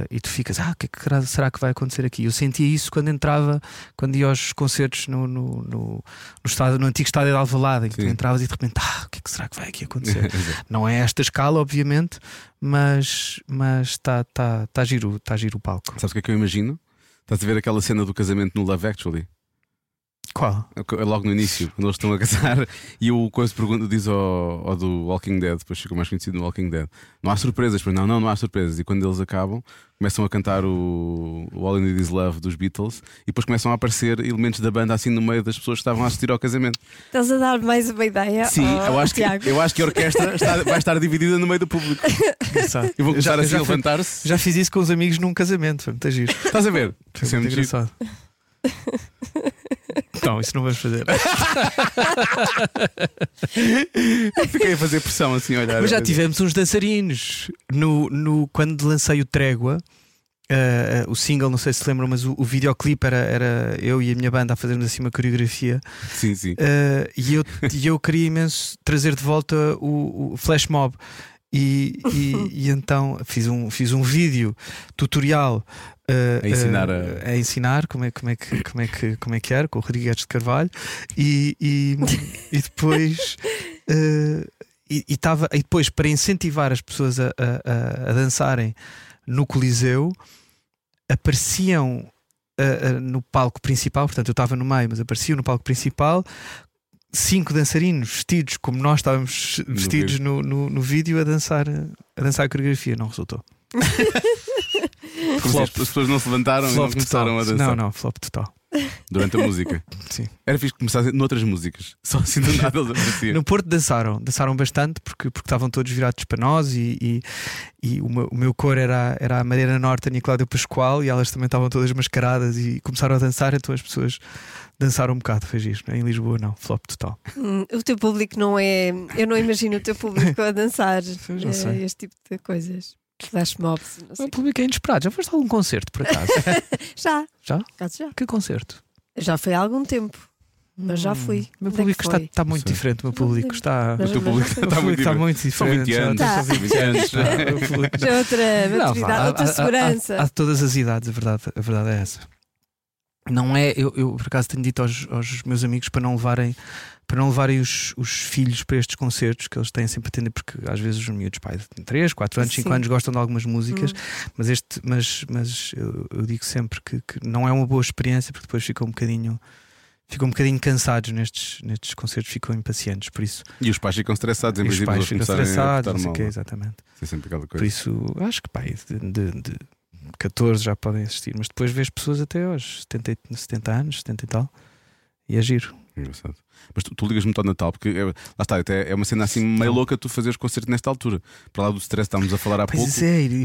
E tu ficas, o que é que será que vai acontecer aqui? Eu sentia isso quando ia aos concertos no antigo estádio de Alvalade, em que tu entravas e de repente, o que é que será que vai aqui acontecer? Não é esta escala, obviamente, mas está giro o palco. Sabes o que é que eu imagino? Estás a ver aquela cena do casamento no Love Actually? Qual? Logo no início, quando eles estão a casar e o coisa pergunta, diz ao do Walking Dead, depois ficou mais conhecido no Walking Dead. Não há surpresas, pois não há surpresas. E quando eles acabam, começam a cantar o All I Need Is Love dos Beatles e depois começam a aparecer elementos da banda assim no meio das pessoas que estavam a assistir ao casamento. Estás a dar mais uma ideia? Sim, eu acho que a orquestra vai estar dividida no meio do público. E vão começar assim a levantar-se. Já fiz isso com os amigos num casamento, foi muito giro. Estás a ver? Foi muito engraçado. Não, isso não vamos fazer. Fiquei a fazer pressão assim, olhar. Mas já tivemos uns dançarinos quando lancei o Trégua, o single, não sei se lembram, mas o videoclipe era eu e a minha banda a fazermos assim uma coreografia. Sim, sim. E eu queria imenso trazer de volta o flash mob. E então fiz um vídeo tutorial a ensinar como é que era, com o Rodrigues de Carvalho e depois e depois, para incentivar as pessoas a dançarem no Coliseu, apareciam no palco principal. Portanto eu estava no meio, mas apareciam no palco principal 5 dançarinos vestidos como nós estávamos vestidos no vídeo a dançar a coreografia. Não resultou. As pessoas não se levantaram flop e não começaram total. A dançar. Não, flop total. Durante a música. Sim. Era fixe começar noutras músicas. Só assim do nada eles apareciam. No Porto dançaram bastante porque estavam todos virados para nós e o meu cor era a Mariana Norte, a Nicolau Pascoal, e elas também estavam todas mascaradas e começaram a dançar, então as pessoas dançaram um bocado, fez isto. Em Lisboa não, flop total. O teu público não é... Eu não imagino o teu público a dançar este tipo de coisas. Flash mobs. O meu público é inesperado. Já foste a algum concerto, por acaso? Já? Caso já. Que concerto? Já foi há algum tempo, mas já fui. O meu público está muito diferente. O meu público está muito diferente. São 20 anos. É outra maturidade, outra segurança. Há de todas as idades, a verdade é essa. Não é, eu por acaso tenho dito aos meus amigos para não levarem os filhos para estes concertos, que eles têm sempre a tendência, porque às vezes os miúdos, pai, têm 3, 4 anos, 5 anos, gostam de algumas músicas, mas eu digo sempre que não é uma boa experiência, porque depois ficam um bocadinho cansados nestes concertos, ficam impacientes, por isso. E os pais ficam estressados, em princípio. Os pais ficam estressados, não sei o que, exatamente. É sempre aquela coisa. Por isso, acho que, pai, de 14 já podem assistir, mas depois vês pessoas até hoje, 70 anos, 70 e tal, e é giro. Engraçado. Mas tu ligas muito ao Natal, porque lá está, é uma cena assim meio louca tu fazeres concerto nesta altura. Para lá do stress, estávamos a falar há pouco.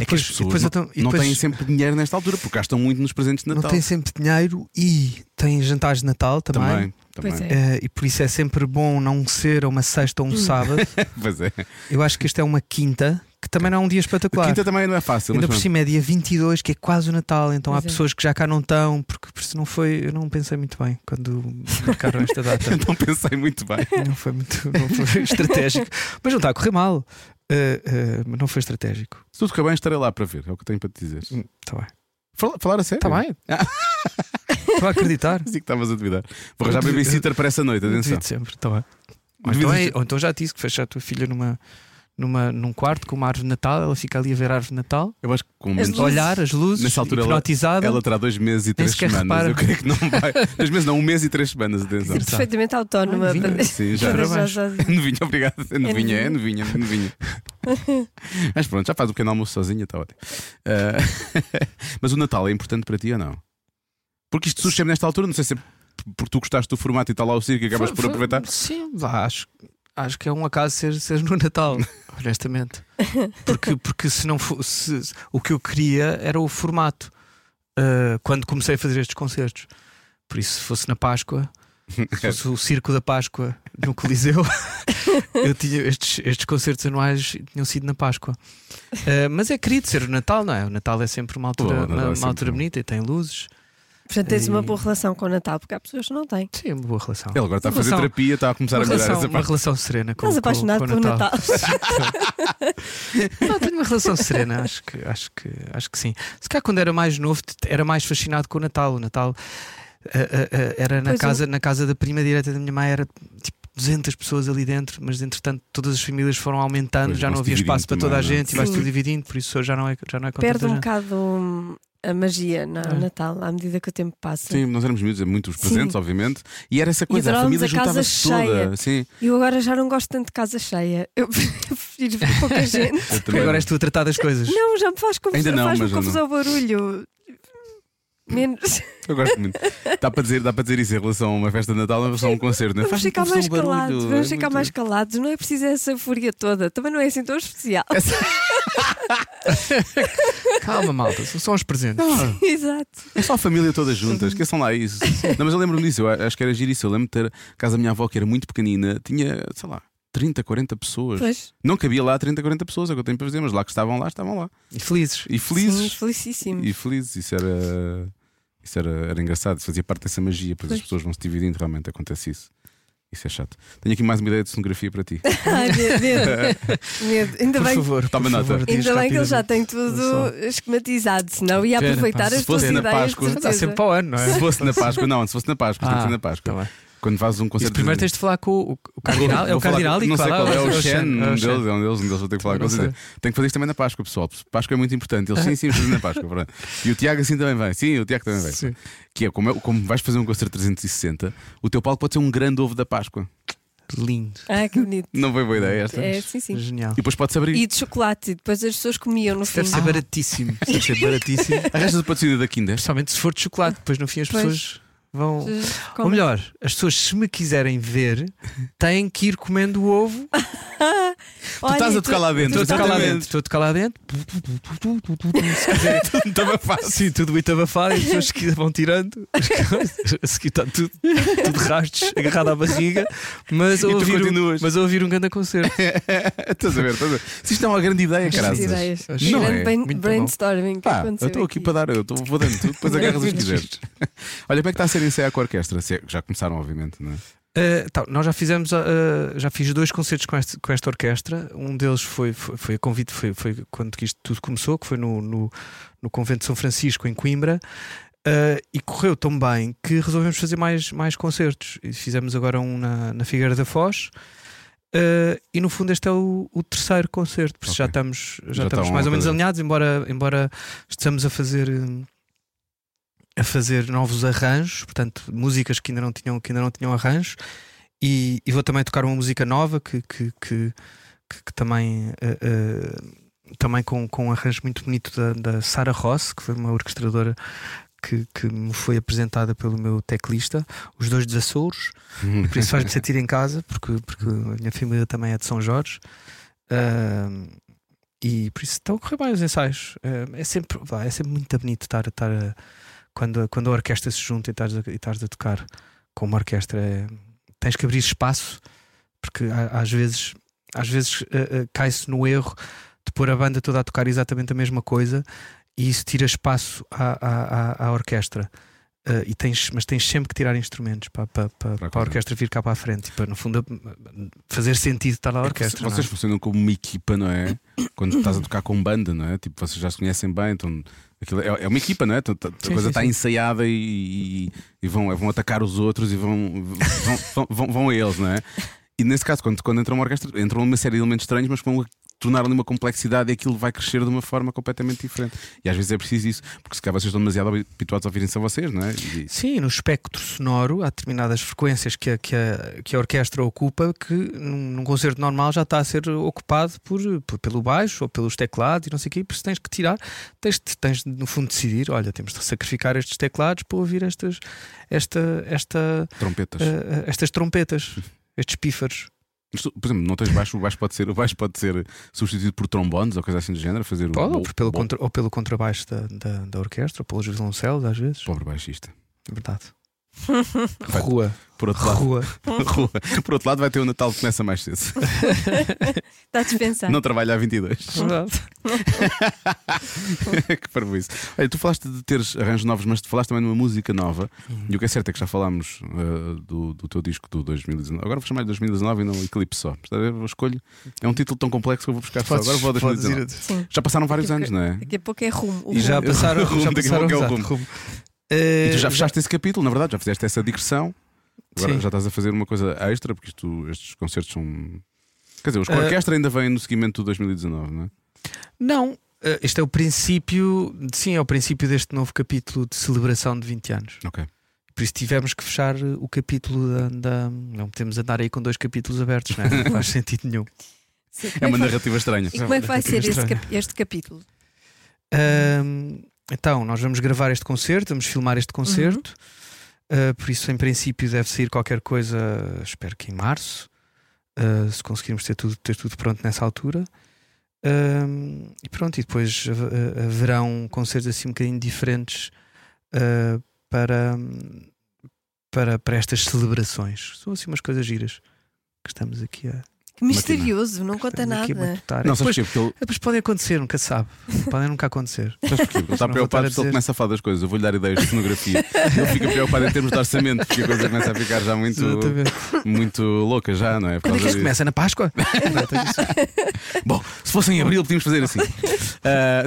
É que as pessoas não têm sempre dinheiro nesta altura, porque gastam muito nos presentes de Natal. Não têm sempre dinheiro e têm jantares de Natal também. Pois é. E por isso é sempre bom não ser uma sexta ou um sábado. Pois é. Eu acho que esta é uma quinta, que também não é um dia espetacular. A quinta também não é fácil. Ainda por cima é dia 22, que é quase o Natal. Então há pessoas que já cá não estão, porque se não foi... Eu não pensei muito bem quando marcaram esta data. Não pensei muito bem. Não foi estratégico. Mas não está a correr mal. Não foi estratégico. Se tudo correr bem, estarei lá para ver. É o que tenho para te dizer. Está bem. Falar a sério? Está bem. Estou a acreditar. Sim, que estavas a duvidar. Vou arranjar babysitter para essa noite, atenção. Sempre, está bem. Ou então já te disse que fechar a tua filha num quarto com uma árvore de Natal, ela fica ali a ver a árvore de Natal. Eu acho que com menos olhar as luzes, nessa altura hipnotizada. Ela terá 2 meses e 3 semanas. Eu creio que não vai. 2 meses não, 1 mês e 3 semanas. Atenção. Perfeitamente autónoma. Sim, já. Novinha, obrigado. É novinha. Mas pronto, já faz um pequeno almoço sozinha, está ótimo. Mas o Natal é importante para ti ou não? Porque isto surge sempre nesta altura, não sei se é porque tu gostaste do formato e está lá o circo e acabas por aproveitar. Sim, acho que é um acaso ser no Natal, honestamente. Porque se não fosse, o que eu queria era o formato quando comecei a fazer estes concertos. Por isso, se fosse na Páscoa, se fosse o circo da Páscoa no Coliseu, eu tinha estes concertos anuais tinham sido na Páscoa. Mas é querido ser o Natal, não é? O Natal é sempre uma altura, bonita e tem luzes. Portanto, tens uma boa relação com o Natal, porque há pessoas que não têm. Sim, uma boa relação. Ele agora está a fazer terapia, está a começar a melhorar essa parte. Uma relação serena com o Natal. Estás apaixonado pelo Natal. Não, tenho uma relação serena, acho que sim. Se calhar quando era mais novo, era mais fascinado com o Natal. O Natal era na casa da prima direita da minha mãe, era tipo 200 pessoas ali dentro, mas entretanto todas as famílias foram aumentando, já não havia espaço para toda a gente e vais-te dividindo, por isso já não é contente. Perde um bocado. a magia no Natal, à medida que o tempo passa. Sim, nós éramos miúdos, muitos presentes, obviamente. E era essa coisa, a família juntava-se toda. Sim. Eu agora já não gosto tanto de casa cheia. Eu prefiro ver pouca gente. Porque agora és tu a tratar das coisas. Não, já me faz confusão, faz-me confusão o barulho. Menos. Eu gosto muito. Dá para dizer isso em relação a uma festa de Natal, em relação a um concerto. Vamos ficar mais calados, não é preciso essa euforia toda. Também não é assim tão especial. Calma, malta, são só os presentes. Exato. É só a família toda juntas, esqueçam lá isso. Não, mas eu lembro-me disso, eu acho que era giro isso. Eu lembro de ter a casa da minha avó, que era muito pequenina, tinha, sei lá, 30, 40 pessoas. Pois. Não cabia lá 30, 40 pessoas, é o que eu tenho para dizer, mas lá que estavam lá. E felizes. Sim, felicíssimos. Isso era engraçado, isso fazia parte dessa magia, pois as pessoas vão se dividindo, realmente acontece isso. Isso é chato. Tenho aqui mais uma ideia de cenografia para ti. Ai, medo. Ainda por bem, favor, toma nota. Ainda bem que ele já tem tudo esquematizado, senão ia aproveitar as tuas ideias. Páscoa, está sempre para o ano, não é? Se fosse na Páscoa, tem que ser na Páscoa. Tá bem. Quando fazes um concerto. Primeiro tens de falar com o Cardinal. É o Cardinal e não sei qual é o Shen. Um deles vou ter que falar com vocês. Tenho que fazer isto também na Páscoa, pessoal. Páscoa é muito importante. Eles sim, fazer na Páscoa. Pronto. E o Tiago assim também vai. Sim, o Tiago também vai. Sim. Que é como vais fazer um concerto 360, o teu palco pode ser um grande ovo da Páscoa. Lindo. Ah, que bonito. Não foi boa ideia esta? É, sim, sim. Genial. E depois pode-se abrir. E de chocolate, e depois as pessoas comiam no fim. Deve ser baratíssimo. Arranjas o patrocínio da Kinder. Especialmente se for de chocolate, depois no fim as pessoas. Vão... Ou melhor, as pessoas, se me quiserem ver, têm que ir comendo o ovo. Tu estás a tocar lá dentro. Tudo tabafado. Sim, tudo muito abafado. E as pessoas que vão tirando as coisas. A seguir está tudo rastos, agarrado à barriga. Mas a ouvir um grande concerto. Estás a ver? Se isto é uma grande ideia, caras. Grande brainstorming. Eu estou aqui para dar. Vou dando tudo, depois agarras as quiseres. Olha, como é que está a ser ensaiar com a orquestra? Já começaram, obviamente, não é? Nós já fiz 2 concertos com esta orquestra. Um deles foi a convite, foi quando isto tudo começou, que foi no Convento de São Francisco, em Coimbra, e correu tão bem que resolvemos fazer mais concertos. E fizemos agora um na Figueira da Foz. E no fundo este é o terceiro concerto, porque já estamos mais ou menos alinhados, embora estejamos a fazer novos arranjos, portanto músicas que ainda não tinham arranjos, e vou também tocar uma música nova que também com um arranjo muito bonito da Sara Ross, que foi uma orquestradora que me foi apresentada pelo meu teclista, os 2 dos Açores. Por isso faz-me sentir em casa, porque a minha família também é de São Jorge. E por isso estão a correr bem os ensaios. É sempre muito bonito estar quando a orquestra se junta e estás a tocar com uma orquestra. Tens que abrir espaço, porque às vezes cai-se no erro de pôr a banda toda a tocar exatamente a mesma coisa, e isso tira espaço à orquestra. Mas tens sempre que tirar instrumentos para a orquestra vir cá para a frente, para no fundo fazer sentido estar lá a orquestra. Vocês funcionam como uma equipa, não é? Quando estás a tocar com banda, não é? Tipo, vocês já se conhecem bem, então é uma equipa, não é? A coisa está ensaiada e vão atacar os outros e vão a eles, não é? E nesse caso, quando entra uma orquestra, entram uma série de elementos estranhos, mas com tornaram-lhe uma complexidade, e aquilo vai crescer de uma forma completamente diferente. E às vezes é preciso isso, porque se calhar vocês estão demasiado habituados a ouvirem-se a vocês, não é? Sim, no espectro sonoro há determinadas frequências que a orquestra ocupa, que num concerto normal já está a ser ocupado pelo baixo ou pelos teclados e não sei o quê, por isso tens que tirar, tens no fundo de decidir, olha, temos de sacrificar estes teclados para ouvir estas trompetas, estes pífaros. Por exemplo, não tens baixo, o baixo pode ser substituído por trombones ou coisa assim do género, fazer pode, ou pelo contrabaixo da orquestra, ou pelos violoncelos às vezes. Pobre baixista. É verdade. Rua. Por outro lado, por outro lado, vai ter o Natal que começa mais cedo. Está a dispensar. Não trabalha há 22. Que parvo isso. Olha, tu falaste de teres arranjos novos, mas tu falaste também de uma música nova. E o que é certo é que já falámos do teu disco do 2019. Agora vou chamar de 2019 e não Eclipse só. Está a ver? Eu escolho. É um título tão complexo que eu vou buscar só. Agora vou a 2019. Já passaram vários anos, não é? Daqui a pouco é rumo. E já passaram rumo. E tu já fechaste esse capítulo, na verdade, já fizeste essa digressão. Agora já estás a fazer uma coisa extra, porque estes concertos são. Quer dizer, os com a orquestra ainda vêm no seguimento do 2019, não é? Não, Este é o princípio, sim, é o princípio deste novo capítulo de celebração de 20 anos. Ok. Por isso tivemos que fechar o capítulo da... Não podemos andar aí com dois capítulos abertos, não é? Não faz sentido nenhum. Sim, é uma narrativa estranha. E como é que vai ser este capítulo? Então, nós vamos gravar este concerto, vamos filmar este concerto. Por isso, em princípio, deve sair qualquer coisa, espero que em março, se conseguirmos ter tudo pronto nessa altura. E pronto, e depois haverão concertos assim um bocadinho diferentes para estas celebrações. São assim umas coisas giras que estamos aqui a... Que misterioso, não conta nada. Não, sabes porquê? Depois pode acontecer, nunca sabe. Podem nunca acontecer. Sabes porquê? Ele está preocupado porque ele começa a falar das coisas. Eu vou-lhe dar ideias de cenografia. Ele fica preocupado em termos de orçamento, porque a coisa começa a ficar já muito louca, já, não é? Quando é que isto começa? Na Páscoa? Bom, se fosse em Abril, podíamos fazer assim.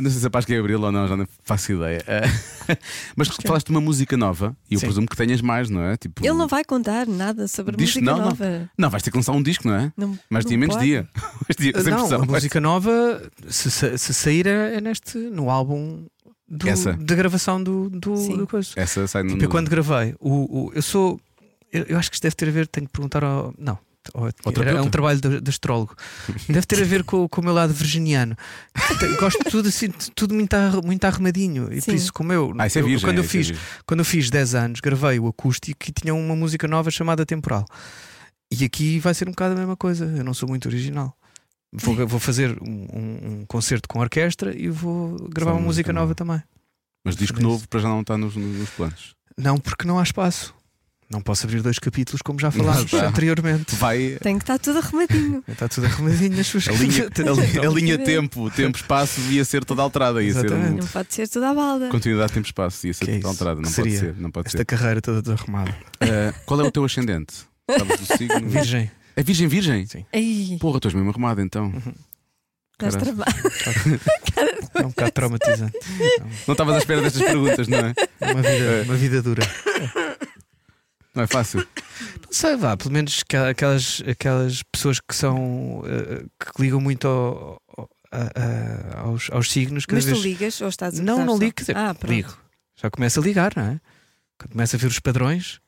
Não sei se a Páscoa é Abril ou não, já não faço ideia. Mas falaste de uma música nova e eu presumo que tenhas mais, não é? Tipo... Ele não vai contar nada sobre música nova. Não, vais ter que lançar um disco, não é? Não. Mas dia menos dia. Não, a música nova, se sair, é no álbum da gravação do coisa. Essa sai no. Tipo, eu quando gravei, eu acho que isto deve ter a ver, tenho que perguntar ao. Não, é um trabalho de astrólogo. Deve ter a ver com o meu lado virginiano. Gosto de tudo assim, tudo muito arrumadinho. E por isso, como eu. Isso é virgem, quando eu fiz 10 anos, gravei o acústico e tinha uma música nova chamada Temporal. E aqui vai ser um bocado a mesma coisa. Eu não sou muito original. Vou fazer um concerto com orquestra e vou gravar uma música nova também. Mas disco novo para já não está nos planos? Não, porque não há espaço. Não posso abrir dois capítulos como já falámos anteriormente. Tem que estar tudo arrumadinho. Está tudo arrumadinho nas suas a linha tempo-espaço devia ser toda alterada. Não pode ser toda a balda. Continuidade tempo-espaço ia ser toda alterada. Não pode ser. Esta carreira toda desarrumada. Qual é o teu ascendente? Signo? Virgem. É virgem? Sim. Ai. Porra, tu és mesmo arrumada então. É um bocado traumatizante. Não estavas à espera destas perguntas, não é? Uma vida dura. Não é fácil. Não sei, vá, pelo menos aquelas pessoas que são que ligam muito aos signos. Mas tu ligas ou estás a pensar? Não ligo, quer dizer, ligo. Já começa a ligar, não é? Quando começa a ver os padrões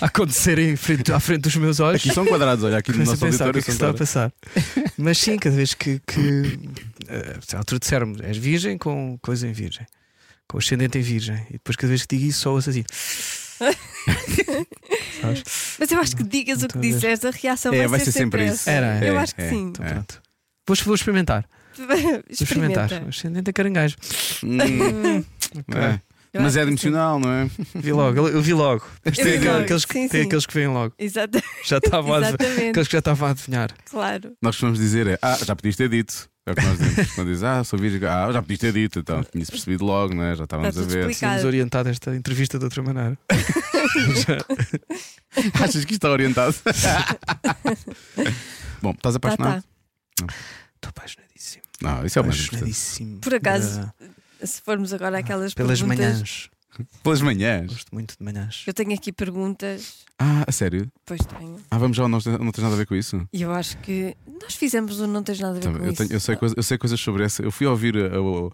acontecerem à frente dos meus olhos. Aqui são quadrados, olha, aqui no nosso auditório que está a passar. Mas sim, cada vez que à altura dissermos és virgem com coisa em virgem, com ascendente em virgem, e depois cada vez que digo isso só ouço assim. Mas eu acho que digas o que disseres, a reação vai ser sempre isso. Eu acho que sim. Então, pronto. Vou experimentar. O ascendente é caranguejo. Okay. Mas é emocional, não é? Eu vi logo. Tem aqueles que vêm logo. Exatamente. Aqueles que já estavam a adivinhar. Claro. Nós costumamos dizer já podias ter dito. É o que nós dizemos. Quando dizes, sou virgem, já podias ter dito. Então, tinha-se percebido logo, não é? Já estávamos a ver. Tínhamos orientado esta entrevista de outra maneira. Achas que isto está orientado? Bom, estás apaixonado? Estou apaixonadíssimo. Não, isso é o mais importante. Por acaso. Se formos agora àquelas perguntas. Pelas manhãs. Gosto muito de manhãs. Eu tenho aqui perguntas. A sério? Pois tenho. Vamos já, não tens nada a ver com isso? E eu acho que nós fizemos o Não Tens Nada a Ver com Isso. Eu sei coisas sobre essa. Eu fui ouvir. E o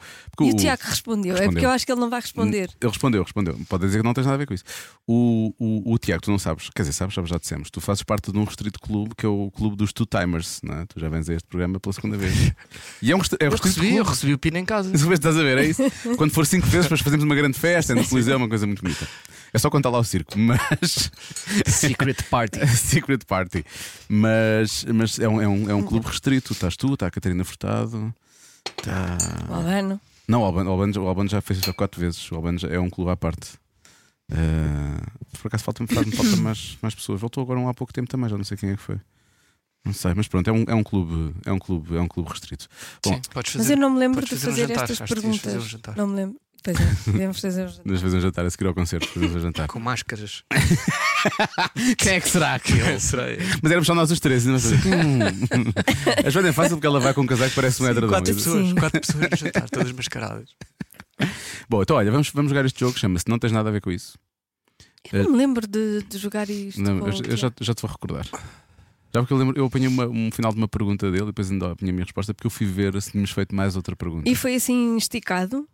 Tiago respondeu. É porque eu acho que ele não vai responder. Ele respondeu. Pode dizer que não tens nada a ver com isso. O Tiago, tu não sabes. Quer dizer, sabes, já dissemos. Tu fazes parte de um restrito clube que é o clube dos two-timers, não é? Tu já vens a este programa pela segunda vez. E é um restrito clube. Eu recebi o pino em casa. Estás a ver? É isso? Quando for 5 vezes, nós fazemos uma grande festa. Coliseu é uma coisa muito bonita. É só contar lá o circo, mas. Secret Party. Mas é um clube restrito. Estás tu, está a Catarina Furtado, está. O Albano. Não, o Albano já fez 4 vezes. O Albano é um clube à parte. Por acaso falta mais pessoas. Voltou agora há pouco tempo também, já não sei quem é que foi. Não sei, mas pronto, é um clube restrito. Bom, sim, podes fazer, mas eu não me lembro de fazer estas perguntas. Não me lembro. Pois é, podemos fazer um jantar. Podemos fazer um jantar a seguir ao concerto. Um jantar. Com máscaras. Quem é que será que eu? Mas éramos só nós os 3. A Joana é fácil porque ela vai com um casaco que parece uma edredom. 4 pessoas no jantar, todas mascaradas. Bom, então olha, vamos jogar este jogo que chama-se Não Tens Nada a Ver com Isso. Eu não me lembro de jogar isto. Eu já te vou recordar. Já porque eu lembro, eu apanhei um final de uma pergunta dele e depois ainda apanhei a minha resposta, porque eu fui ver se tínhamos feito mais outra pergunta. E foi assim esticado?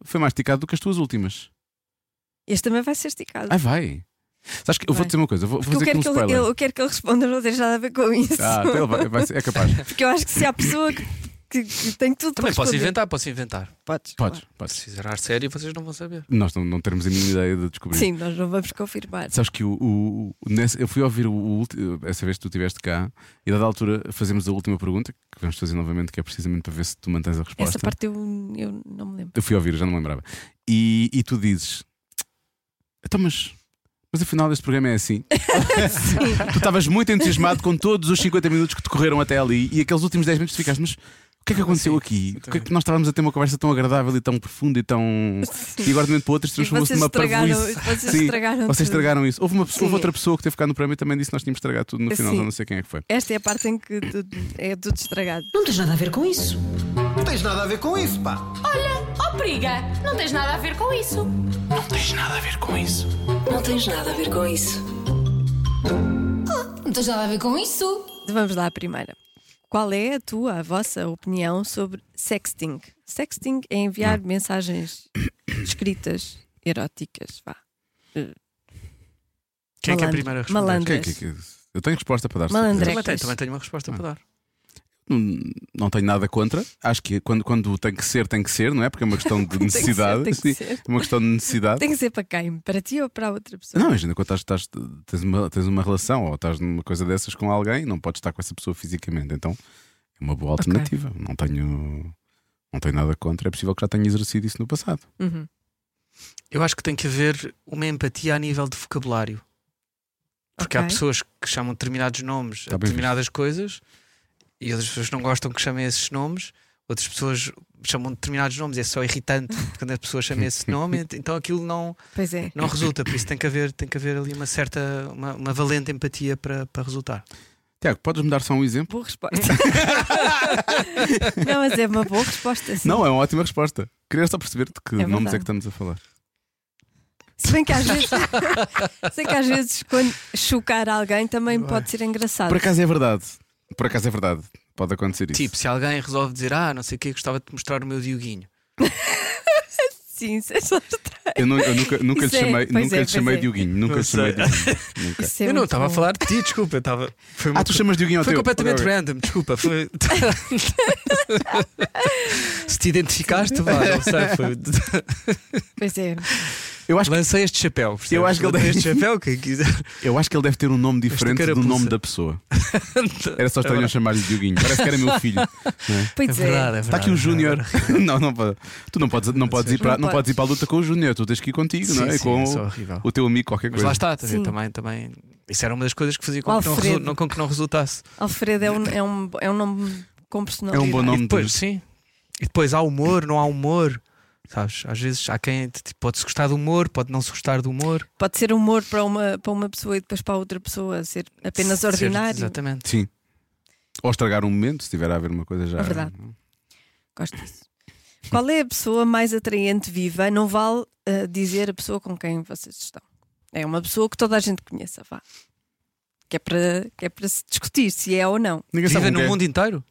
Foi mais esticado do que as tuas últimas. Este também vai ser esticado. Ah, vai? Sabes que eu vou dizer uma coisa, vou fazer aqui um spoiler. Eu quero que ele responda, não tem nada a ver com isso. Ah, então é capaz. Porque eu acho que se há pessoa que tem tudo também para responder. Posso inventar. Podes. Se fizer sério, vocês não vão saber. Nós não teremos a mínima ideia de descobrir. Sim, nós não vamos confirmar. Sabes que eu fui ouvir essa vez que tu estiveste cá, e dada altura fazemos a última pergunta, que vamos fazer novamente, que é precisamente para ver se tu mantens a resposta. Essa parte eu não me lembro. Eu fui ouvir, já não me lembrava. E tu dizes: então, mas afinal este programa é assim. Tu estavas muito entusiasmado com todos os 50 minutos que te correram até ali, e aqueles últimos 10 minutos ficaste, mas o que é que aconteceu aqui? O que é que nós estávamos a ter uma conversa tão agradável e tão profunda e tão. Sim. E agora de um momento para o outro transformou-se numa parvoíce. Vocês estragaram isso. Houve outra pessoa que teve cá no programa e também disse que nós tínhamos estragado tudo no final, não sei quem é que foi. Esta é a parte em que é tudo estragado. Não tens nada a ver com isso. Não tens nada a ver com isso, pá. Olha, ó periga, não tens nada a ver com isso. Não tens nada a ver com isso. Não tens nada a ver com isso. Não tens nada a ver com isso. Vamos lá à primeira. Qual é a vossa opinião sobre sexting? Sexting é enviar mensagens escritas eróticas, vá. Quem é que é a primeira a responder? Malandras. Eu tenho resposta para dar. Também tenho uma resposta para dar. Não tenho nada contra. Acho que quando tem que ser, não é? Porque é uma questão de necessidade. É uma questão de necessidade. Tem que ser para quem? Para ti ou para a outra pessoa? Não, imagina, quando tens uma relação ou estás numa coisa dessas com alguém, não podes estar com essa pessoa fisicamente. Então é uma boa alternativa. Okay. Não tenho nada contra. É possível que já tenha exercido isso no passado. Uhum. Eu acho que tem que haver uma empatia a nível de vocabulário. Porque há pessoas que chamam determinados nomes a determinadas coisas. E outras pessoas não gostam que chamem esses nomes, outras pessoas chamam determinados nomes, é só irritante quando as pessoas chamam esse nome, então aquilo não resulta, por isso tem que haver ali uma certa, uma valente empatia para resultar. Tiago, podes-me dar só um exemplo? Boa resposta. Não, mas é uma boa resposta. Sim. Não, é uma ótima resposta. Queria só perceber de que nomes é que estamos a falar. Se bem que às vezes, quando chocar alguém também pode ser engraçado. Por acaso é verdade, pode acontecer isso. Tipo, se alguém resolve dizer, não sei o que, gostava de te mostrar o meu Dioguinho. Sim, isso é só estranho. Eu nunca lhe chamei Dioguinho. Nunca lhe chamei Dioguinho. Eu não estava a falar de ti, desculpa. Tu chamas Dioguinho ao teu? Foi completamente random, desculpa. Se te identificaste, não sei. Pois é. Lancei este chapéu. Eu acho que ele deve ter um nome diferente do nome da pessoa. Era só estranho chamar-lhe Dioguinho. Parece que era meu filho. Pois é. Verdade, está aqui o Júnior. Tu não podes ir para a luta com o Júnior. Tu tens que ir contigo, sim, não é? Sim, com o teu amigo, qualquer coisa. Mas lá está, também. Isso era uma das coisas que fazia com que não resultasse. Alfredo é um nome com personalidade. É um bom nome. E depois há humor, não há humor. Sabes, às vezes há quem pode se gostar do humor, pode não se gostar do humor. Pode ser humor para uma pessoa e depois para outra pessoa ser apenas ordinário. Exatamente. Sim. Ou estragar um momento, se tiver a haver uma coisa já. É verdade. Não? Gosto disso. Qual é a pessoa mais atraente viva? Não vale dizer a pessoa com quem vocês estão. É uma pessoa que toda a gente conheça, vá. Que é para se discutir se é ou não. Ninguém viva no mundo inteiro?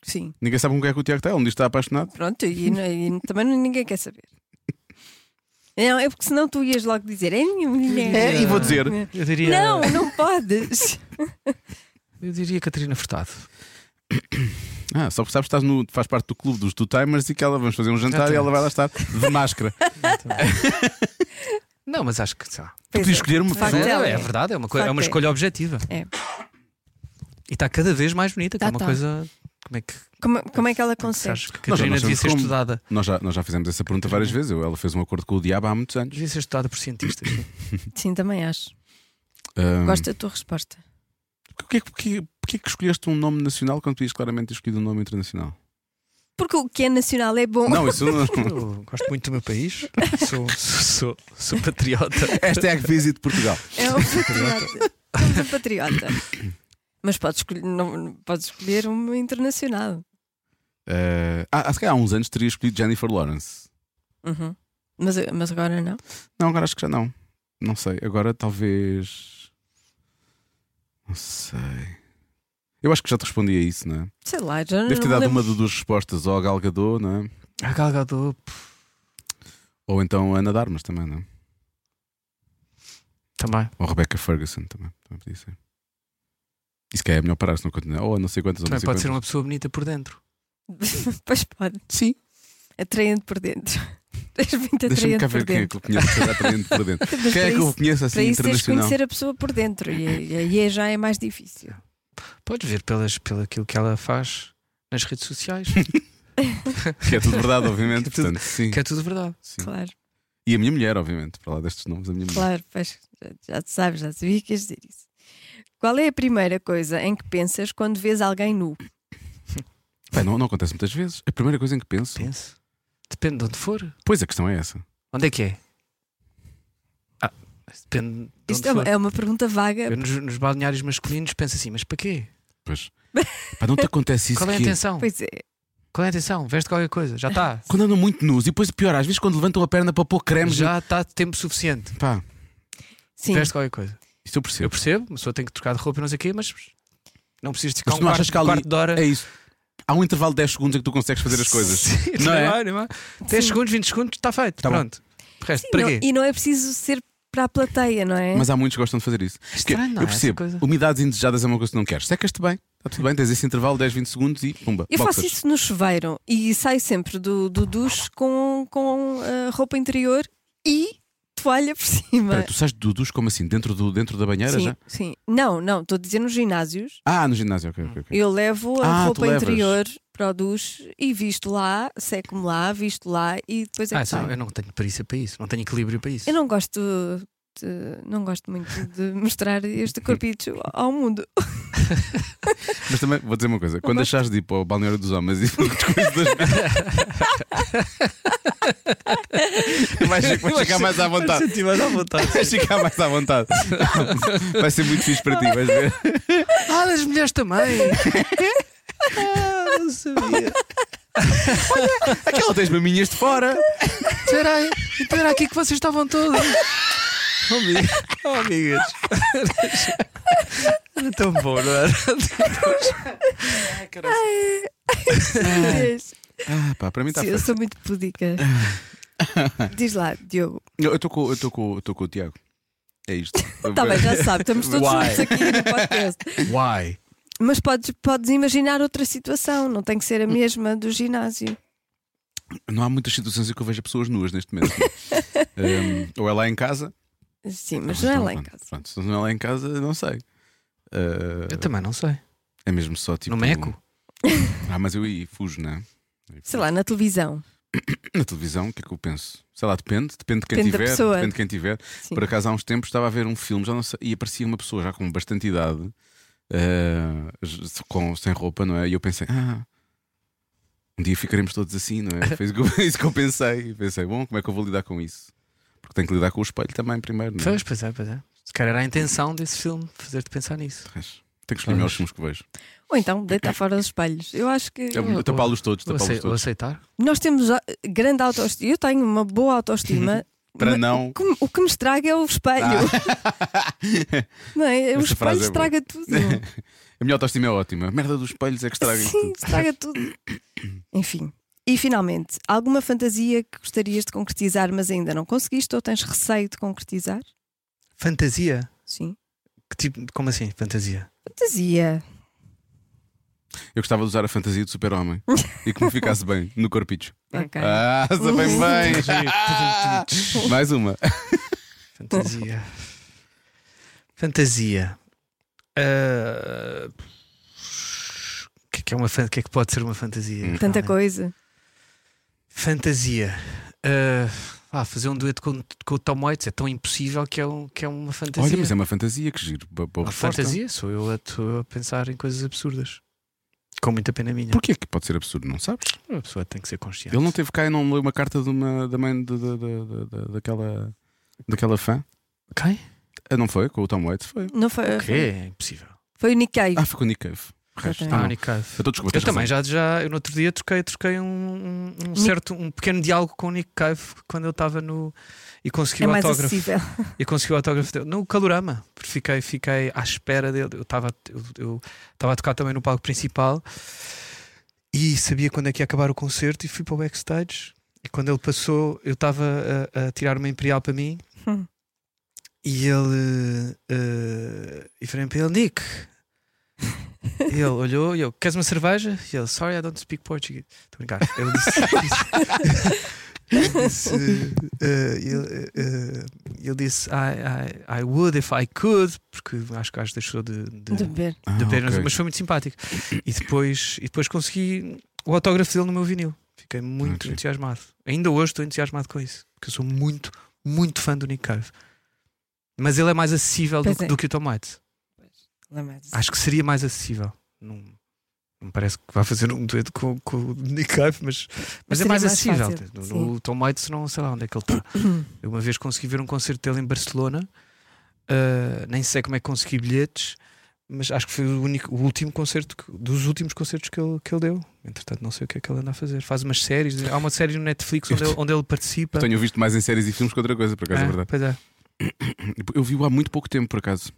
Sim. Ninguém sabe com quem é que o Tiago está, ele diz que está apaixonado. Pronto, e também ninguém quer saber. Não, é porque senão tu ias logo dizer, e vou dizer. Eu diria... Não podes. Eu diria Catarina Furtado. Só porque sabes que faz parte do clube dos Two-Timers e que vamos fazer um jantar. Exatamente. E ela vai lá estar de máscara. Não, mas acho que sabe. Podes escolher uma pessoa. É verdade, é uma escolha objetiva. É. E está cada vez mais bonita, que é uma coisa. Como é que ela consegue? Que Catarina devia ser estudada. Nós já fizemos essa pergunta várias vezes. Ela fez um acordo com o diabo há muitos anos. Devia ser estudada por cientistas. Sim, também acho. Gosto da tua resposta. Porquê que escolheste um nome nacional quando tu ias claramente escolhido um nome internacional? Porque o que é nacional é bom. Não, isso não. Eu gosto muito do meu país. Sou patriota. Esta é a que visite Portugal. É um patriota. Somos um patriota. Mas podes escolher uma internacional. Se calhar há uns anos teria escolhido Jennifer Lawrence. Uhum. Mas agora não? Não, agora acho que já não. Não sei. Agora talvez. Não sei. Eu acho que já te respondi a isso, não é? Sei lá, já não. Deve ter dado uma de duas respostas, ou a Gal Gadot, não é? A Gal Gadot. Ou então a Ana Darmas também, não é? Também. Ou a Rebecca Ferguson também. Também podia ser. Isso que é melhor parar, se não continua. Ou não sei quantas também ou não sei pode quantas. Ser uma pessoa bonita por dentro. Pois pode. Sim. Atraente por dentro. Deixa-me cá ver quem é que eu conheço que atraente por dentro. Quem é que eu conheço assim internacional? Tens de conhecer a pessoa por dentro e aí já é mais difícil. Podes ver pelo aquilo que ela faz nas redes sociais. Que é tudo verdade, obviamente. Que é tudo, portanto, sim. Que é tudo verdade. Sim. Claro. E a minha mulher, obviamente, para lá destes nomes, a minha mulher. Claro, pois, já sabia que ias dizer isso. Qual é a primeira coisa em que pensas quando vês alguém nu? Bem, não acontece muitas vezes. A primeira coisa em que penso. Depende de onde for. Pois, a questão é essa. Onde é que é? Depende de isto onde for. É uma pergunta vaga. Eu, nos balneários masculinos penso assim, mas para quê? Pois. Pá, não te acontece isso. Qual é a intenção? Pois é. Qual é a intenção? Veste qualquer coisa, já está. Quando andam muito nus e depois pior, às vezes quando levantam a perna para pôr creme. Já está tempo suficiente. Pá. Sim. Veste qualquer coisa. Isto eu percebo. Eu percebo, uma pessoa tem que trocar de roupa e não sei o quê, mas não precisas de ficar um quarto de hora. É isso. Há um intervalo de 10 segundos em que tu consegues fazer as coisas. Sim, não é? 10 segundos, 20 segundos, está feito. Tá pronto. O resto, sim, para não, quê? E não é preciso ser para a plateia, não é? Mas há muitos que gostam de fazer isso. Estranho, não, eu percebo, umidades indesejadas é uma coisa que não queres. Secas-te bem, está tudo bem, tens esse intervalo de 10, 20 segundos e pumba. Eu faço isso no chuveiro e saio sempre do duche com roupa interior e toalha por cima. Pera, tu sais do duche como assim? Dentro da banheira, sim, já? Sim, não, estou a dizer nos ginásios. Ah, no ginásio, ok. Eu levo a roupa interior para o duche e visto lá, seco-me lá, visto lá e depois é que saio. Eu não tenho perícia para isso, não tenho equilíbrio para isso. Eu não gosto muito de mostrar este corpicho ao mundo. Mas também vou dizer uma coisa: quando achares de ir para o balneário dos homens e coisas das... vai chegar mais à vontade. Vai chegar mais à vontade. Vai ser muito fixe para ti, vais ver. Das mulheres também. Não sabia. Olha, aquela tem as maminhas de fora. Espera aqui que vocês estavam todos. Oh, amigas. Era tão bom, não era? Pá, para mim está. Sim, eu sou muito pudica. Diz lá, Diogo. Eu estou com o Tiago. É isto. Está bem, já sabe. Estamos todos juntos aqui no podcast. Why? Mas podes imaginar outra situação. Não tem que ser a mesma do ginásio. Não há muitas situações em que eu vejo pessoas nuas neste momento. Ou é lá em casa. Sim, mas não é lá em casa. Pronto, se não é lá em casa, não sei. Eu também não sei. É mesmo só tipo. No Meco? Mas eu aí fujo, não é? Sei lá, na televisão. Na televisão, o que é que eu penso? Sei lá, depende de quem depende tiver. Depende de quem tiver. Sim. Por acaso, há uns tempos estava a ver um filme já não sei, e aparecia uma pessoa já com bastante idade, sem roupa, não é? E eu pensei, um dia ficaremos todos assim, não é? Foi isso que eu pensei. E pensei, bom, como é que eu vou lidar com isso? Porque tem que lidar com o espelho também primeiro, não é? Pois é. Se calhar era a intenção desse filme, fazer-te pensar nisso. Tem que escolher melhores filmes que vejo. Ou então, deitar fora os espelhos. Eu acho que. Tapá-los todos. Ou aceitar. Nós temos grande autoestima. Eu tenho uma boa autoestima. Para não. O que me estraga é o espelho. Não é? O espelho estraga tudo. A minha autoestima é ótima. A merda dos espelhos é que estraga tudo. Sim, estraga tudo. Enfim. E finalmente, alguma fantasia que gostarias de concretizar, mas ainda não conseguiste ou tens receio de concretizar? Fantasia? Sim. Que tipo, como assim, fantasia? Fantasia. Eu gostava de usar a fantasia do super-homem e que me ficasse bem no corpicho. Ok. Bem. Mais uma. Fantasia. O que é que pode ser uma fantasia? Tanta coisa. Fantasia. Fazer um dueto com o Tom Waits é tão impossível que é uma fantasia. Olha, mas é uma fantasia, que giro. Uma fantasia, sou eu a pensar em coisas absurdas. Com muita pena minha. Porquê é que pode ser absurdo? Não sabes? A pessoa tem que ser consciente. Ele não teve cá e não leu uma carta da mãe daquela fã? Quem? Não foi? Com o Tom Waits foi? Não foi. O quê? É impossível. Foi o Nick Cave. Foi com o Nick Cave. Eu desculpa, também já no outro dia troquei um certo um pequeno diálogo com o Nick Cave quando eu estava no e consegui o autógrafo. Acessível. E consegui o autógrafo dele no Calorama, porque fiquei à espera dele. Eu estava a tocar também no palco principal e sabia quando é que ia acabar o concerto e fui para o backstage. E quando ele passou, eu estava a tirar uma imperial para mim e ele e falei para ele: Nick. Ele olhou e eu: queres uma cerveja? E ele: sorry, I don't speak Portuguese. Estou brincando. Ele disse ele disse I would if I could, porque acho que o gajo deixou de beber, okay. Mas foi muito simpático. E depois consegui o autógrafo dele no meu vinil. Fiquei muito entusiasmado. Ainda hoje estou entusiasmado com isso, porque eu sou muito, muito fã do Nick Cave. Mas ele é mais acessível do que o Tom Waits. Acho que seria mais acessível. Não parece que vai fazer um dueto com o Nick Cave, mas é mais acessível. O Tom Waits, não sei lá onde é que ele está. Eu uma vez consegui ver um concerto dele em Barcelona, nem sei como é que consegui bilhetes, mas acho que foi o último concerto, dos últimos concertos que ele deu. Entretanto, não sei o que é que ele anda a fazer. Faz umas séries, há uma série no Netflix onde ele participa. Eu tenho visto mais em séries e filmes que outra coisa, por acaso, é verdade. Pois é. Eu vi-o há muito pouco tempo, por acaso.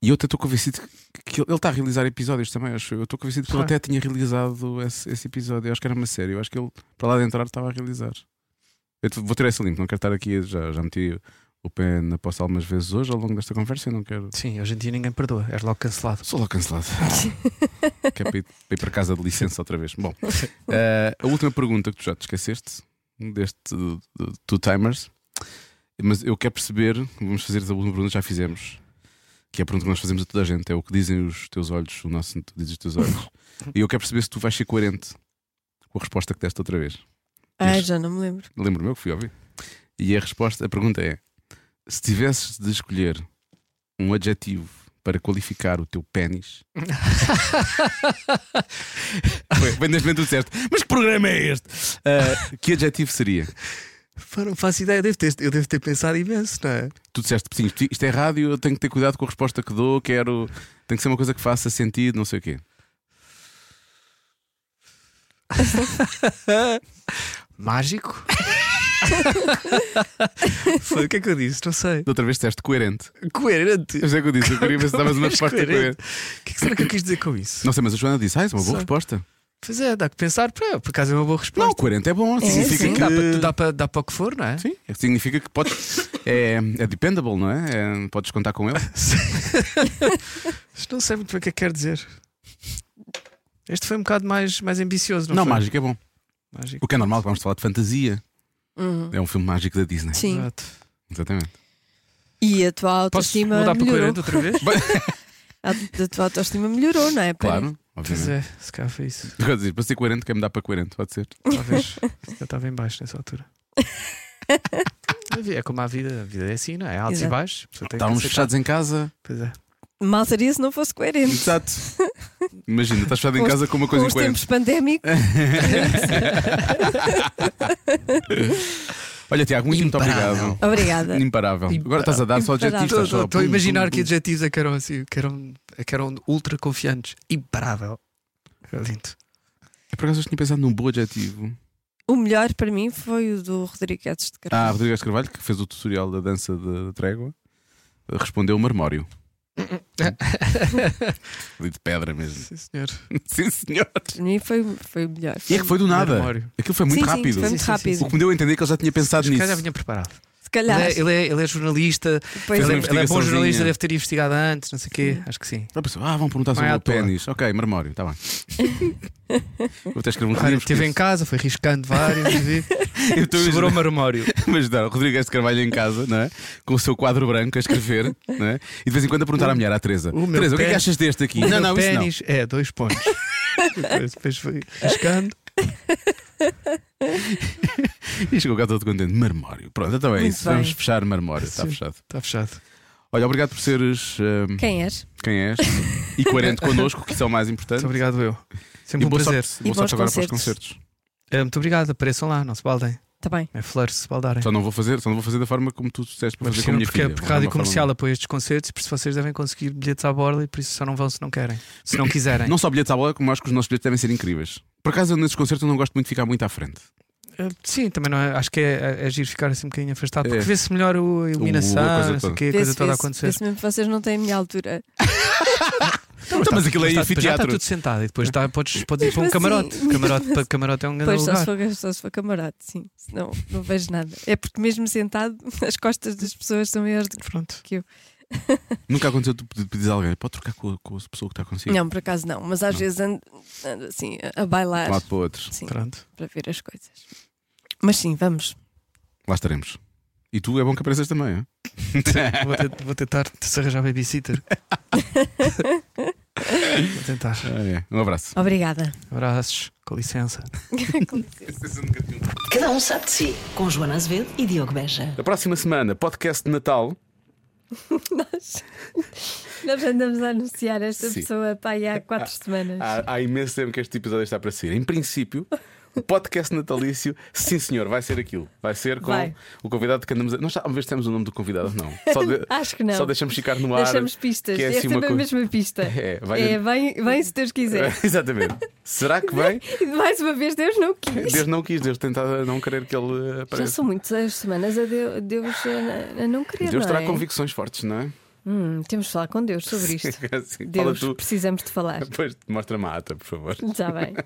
E eu até estou convencido que ele está a realizar episódios também, acho. Eu estou convencido que ele até tinha realizado esse episódio. Eu acho que era uma série. Eu acho que ele, para lá de entrar, estava a realizar. Eu vou tirar esse link, não quero estar aqui. Já meti o pé na poça algumas vezes hoje ao longo desta conversa. Eu não quero. Sim, hoje em dia ninguém perdoa. És logo cancelado. Sou logo cancelado. Que é para ir para casa de licença outra vez. Bom, a última pergunta que tu já te esqueceste, deste Two Timers. Mas eu quero perceber, vamos fazer a última pergunta que já fizemos, que é a pergunta que nós fazemos a toda a gente, é o que dizem os teus olhos, o nosso tu dizes os teus olhos. E eu quero perceber se tu vais ser coerente com a resposta que deste outra vez. Já não me lembro. Lembro-me eu que fui ouvir. E a pergunta é: se tivesses de escolher um adjetivo para qualificar o teu pénis. Bem, neste momento tudo certo. Mas que programa é este? Que adjetivo seria? Não faço ideia, eu devo ter pensado imenso, não é? Tu disseste, sim, isto é rádio, eu tenho que ter cuidado com a resposta que dou, tem que ser uma coisa que faça sentido, não sei o quê. Mágico? Foi, o que é que eu disse? Não sei. Da outra vez disseste coerente. Coerente? Eu sei o que eu disse, eu queria ver se davas uma resposta coerente. O que é que será que eu quis dizer com isso? Não sei, mas a Joana disse, é uma boa resposta. Pois é, dá que pensar, por acaso é uma boa resposta. Não, coerente é bom, significa que dá para o que for, não é? Sim, significa que podes. É dependable, não é? Podes contar com ele. Não sei muito bem o que é que quer dizer. Este foi um bocado mais ambicioso, não foi? Não, mágico é bom. Mágico. O que é normal, vamos falar de fantasia. É um filme mágico da Disney. Sim. Exato. Exatamente. E a tua autoestima. Posso mudar para coerente outra vez? A tua autoestima melhorou, não é? Claro. Obviamente. Pois é, se cá foi isso. Dizer, para ser coerente, quer me dar para coerente, pode ser. Talvez. Eu estava em baixo nessa altura. É como a vida é assim, não é? Altos e baixos. Estávamos fechados em casa. Pois é. Mal seria se não fosse coerente. Exato. Imagina, estás fechado em casa com uma coisa incoerente. Os tempos pandémicos. Olha, Tiago, muito obrigado. Obrigada. Imparável. Agora estás a dar só adjetivos. Estou a imaginar que adjetivos é que eram assim, que eram ultra confiantes. Imparável. É lindo. É por acaso eu tinha pensado num bom adjetivo. O melhor para mim foi o do Rodrigues de Carvalho. Rodrigues de Carvalho, que fez o tutorial da dança da Trégua, respondeu marmório. De pedra mesmo. Sim, senhor. Sim, senhor. Para mim foi melhor. E é que foi do nada. Aquilo foi muito rápido. Foi muito rápido. O que me deu a entender que ele já tinha pensado nisso. Se calhar vinha preparado. Se calhar. Ele é jornalista. Ele é bom jornalista, deve ter investigado antes, não sei o quê. Acho que sim. Vão perguntar sobre o pénis. Ok, marmório, está bem. Vou até escrever um livro. Estive em casa, foi riscando vários. Segurou marmório. Mas não, o Rodrigues de Carvalho em casa, não é? Com o seu quadro branco a escrever, não é? E de vez em quando a perguntar à mulher, à Teresa: Teresa, o que é que achas deste aqui? O pénis é 2 pontos. Depois foi riscando. E chegou cá todo contente. Marmório. Pronto, então é isso. Vamos fechar marmório. Está fechado. Está fechado. Olha, obrigado por seres. Quem és? E coerente connosco, que isso é o mais importante. Muito obrigado, eu. Sempre um prazer. Boa sorte agora para os concertos. Muito obrigado, apareçam lá, não se baldem. Está bem. É flores se baldarem. Só não vou fazer da forma como tu disseste para fazer com a minha filha. Porque a Rádio Comercial apoia estes concertos, por isso vocês devem conseguir bilhetes à borda e por isso só não vão se não querem. Se não quiserem. Não só bilhetes à borda, como acho que os nossos bilhetes devem ser incríveis. Por acaso, nesses concertos eu não gosto muito de ficar muito à frente. Sim, também não é, acho que é giro ficar assim um bocadinho afastado, porque vê-se melhor a iluminação, a coisa toda a acontecer. Vê-se mesmo que vocês não têm a minha altura. Então, mas aquilo aí é anfiteatro. Já está tudo sentado e depois podes ir para um camarote. Camarote é um grande lugar. Só se for camarote, sim. Senão não vejo nada. É porque mesmo sentado, as costas das pessoas são maiores do que eu. Nunca aconteceu tu pedires a alguém: pode trocar com a pessoa que está consigo? Não, por acaso não. Mas às vezes ando assim a bailar. De um lado para o outro. Sim, para ver as coisas. Mas sim, vamos. Lá estaremos. E tu é bom que apareças também, é? Sim, vou tentar te arranjar babysitter. Vou tentar. Um abraço. Obrigada. Abraços. Com licença. Com licença. Cada um sabe de si. Com Joana Azevedo e Diogo Beja. A próxima semana, podcast de Natal. Nós andamos a anunciar esta pessoa pá, há 4 semanas. Há imenso tempo que este episódio está para sair. Em princípio, o podcast natalício, sim senhor, vai ser aquilo. Vai ser com o convidado que andamos a... Nós talvez temos o nome do convidado, não? Acho que não. Só deixamos ficar no ar. Deixamos pistas, é sempre a mesma pista. Vem se Deus quiser. Exatamente. Será que vem? Mais uma vez, Deus não quis. Deus tentava não querer que ele apareça. Já são muitas semanas a Deus a não querer. Deus terá convicções fortes, não é? Temos de falar com Deus sobre isto. Sim, Deus, precisamos de falar. Depois mostra-me a ata, por favor. Está bem.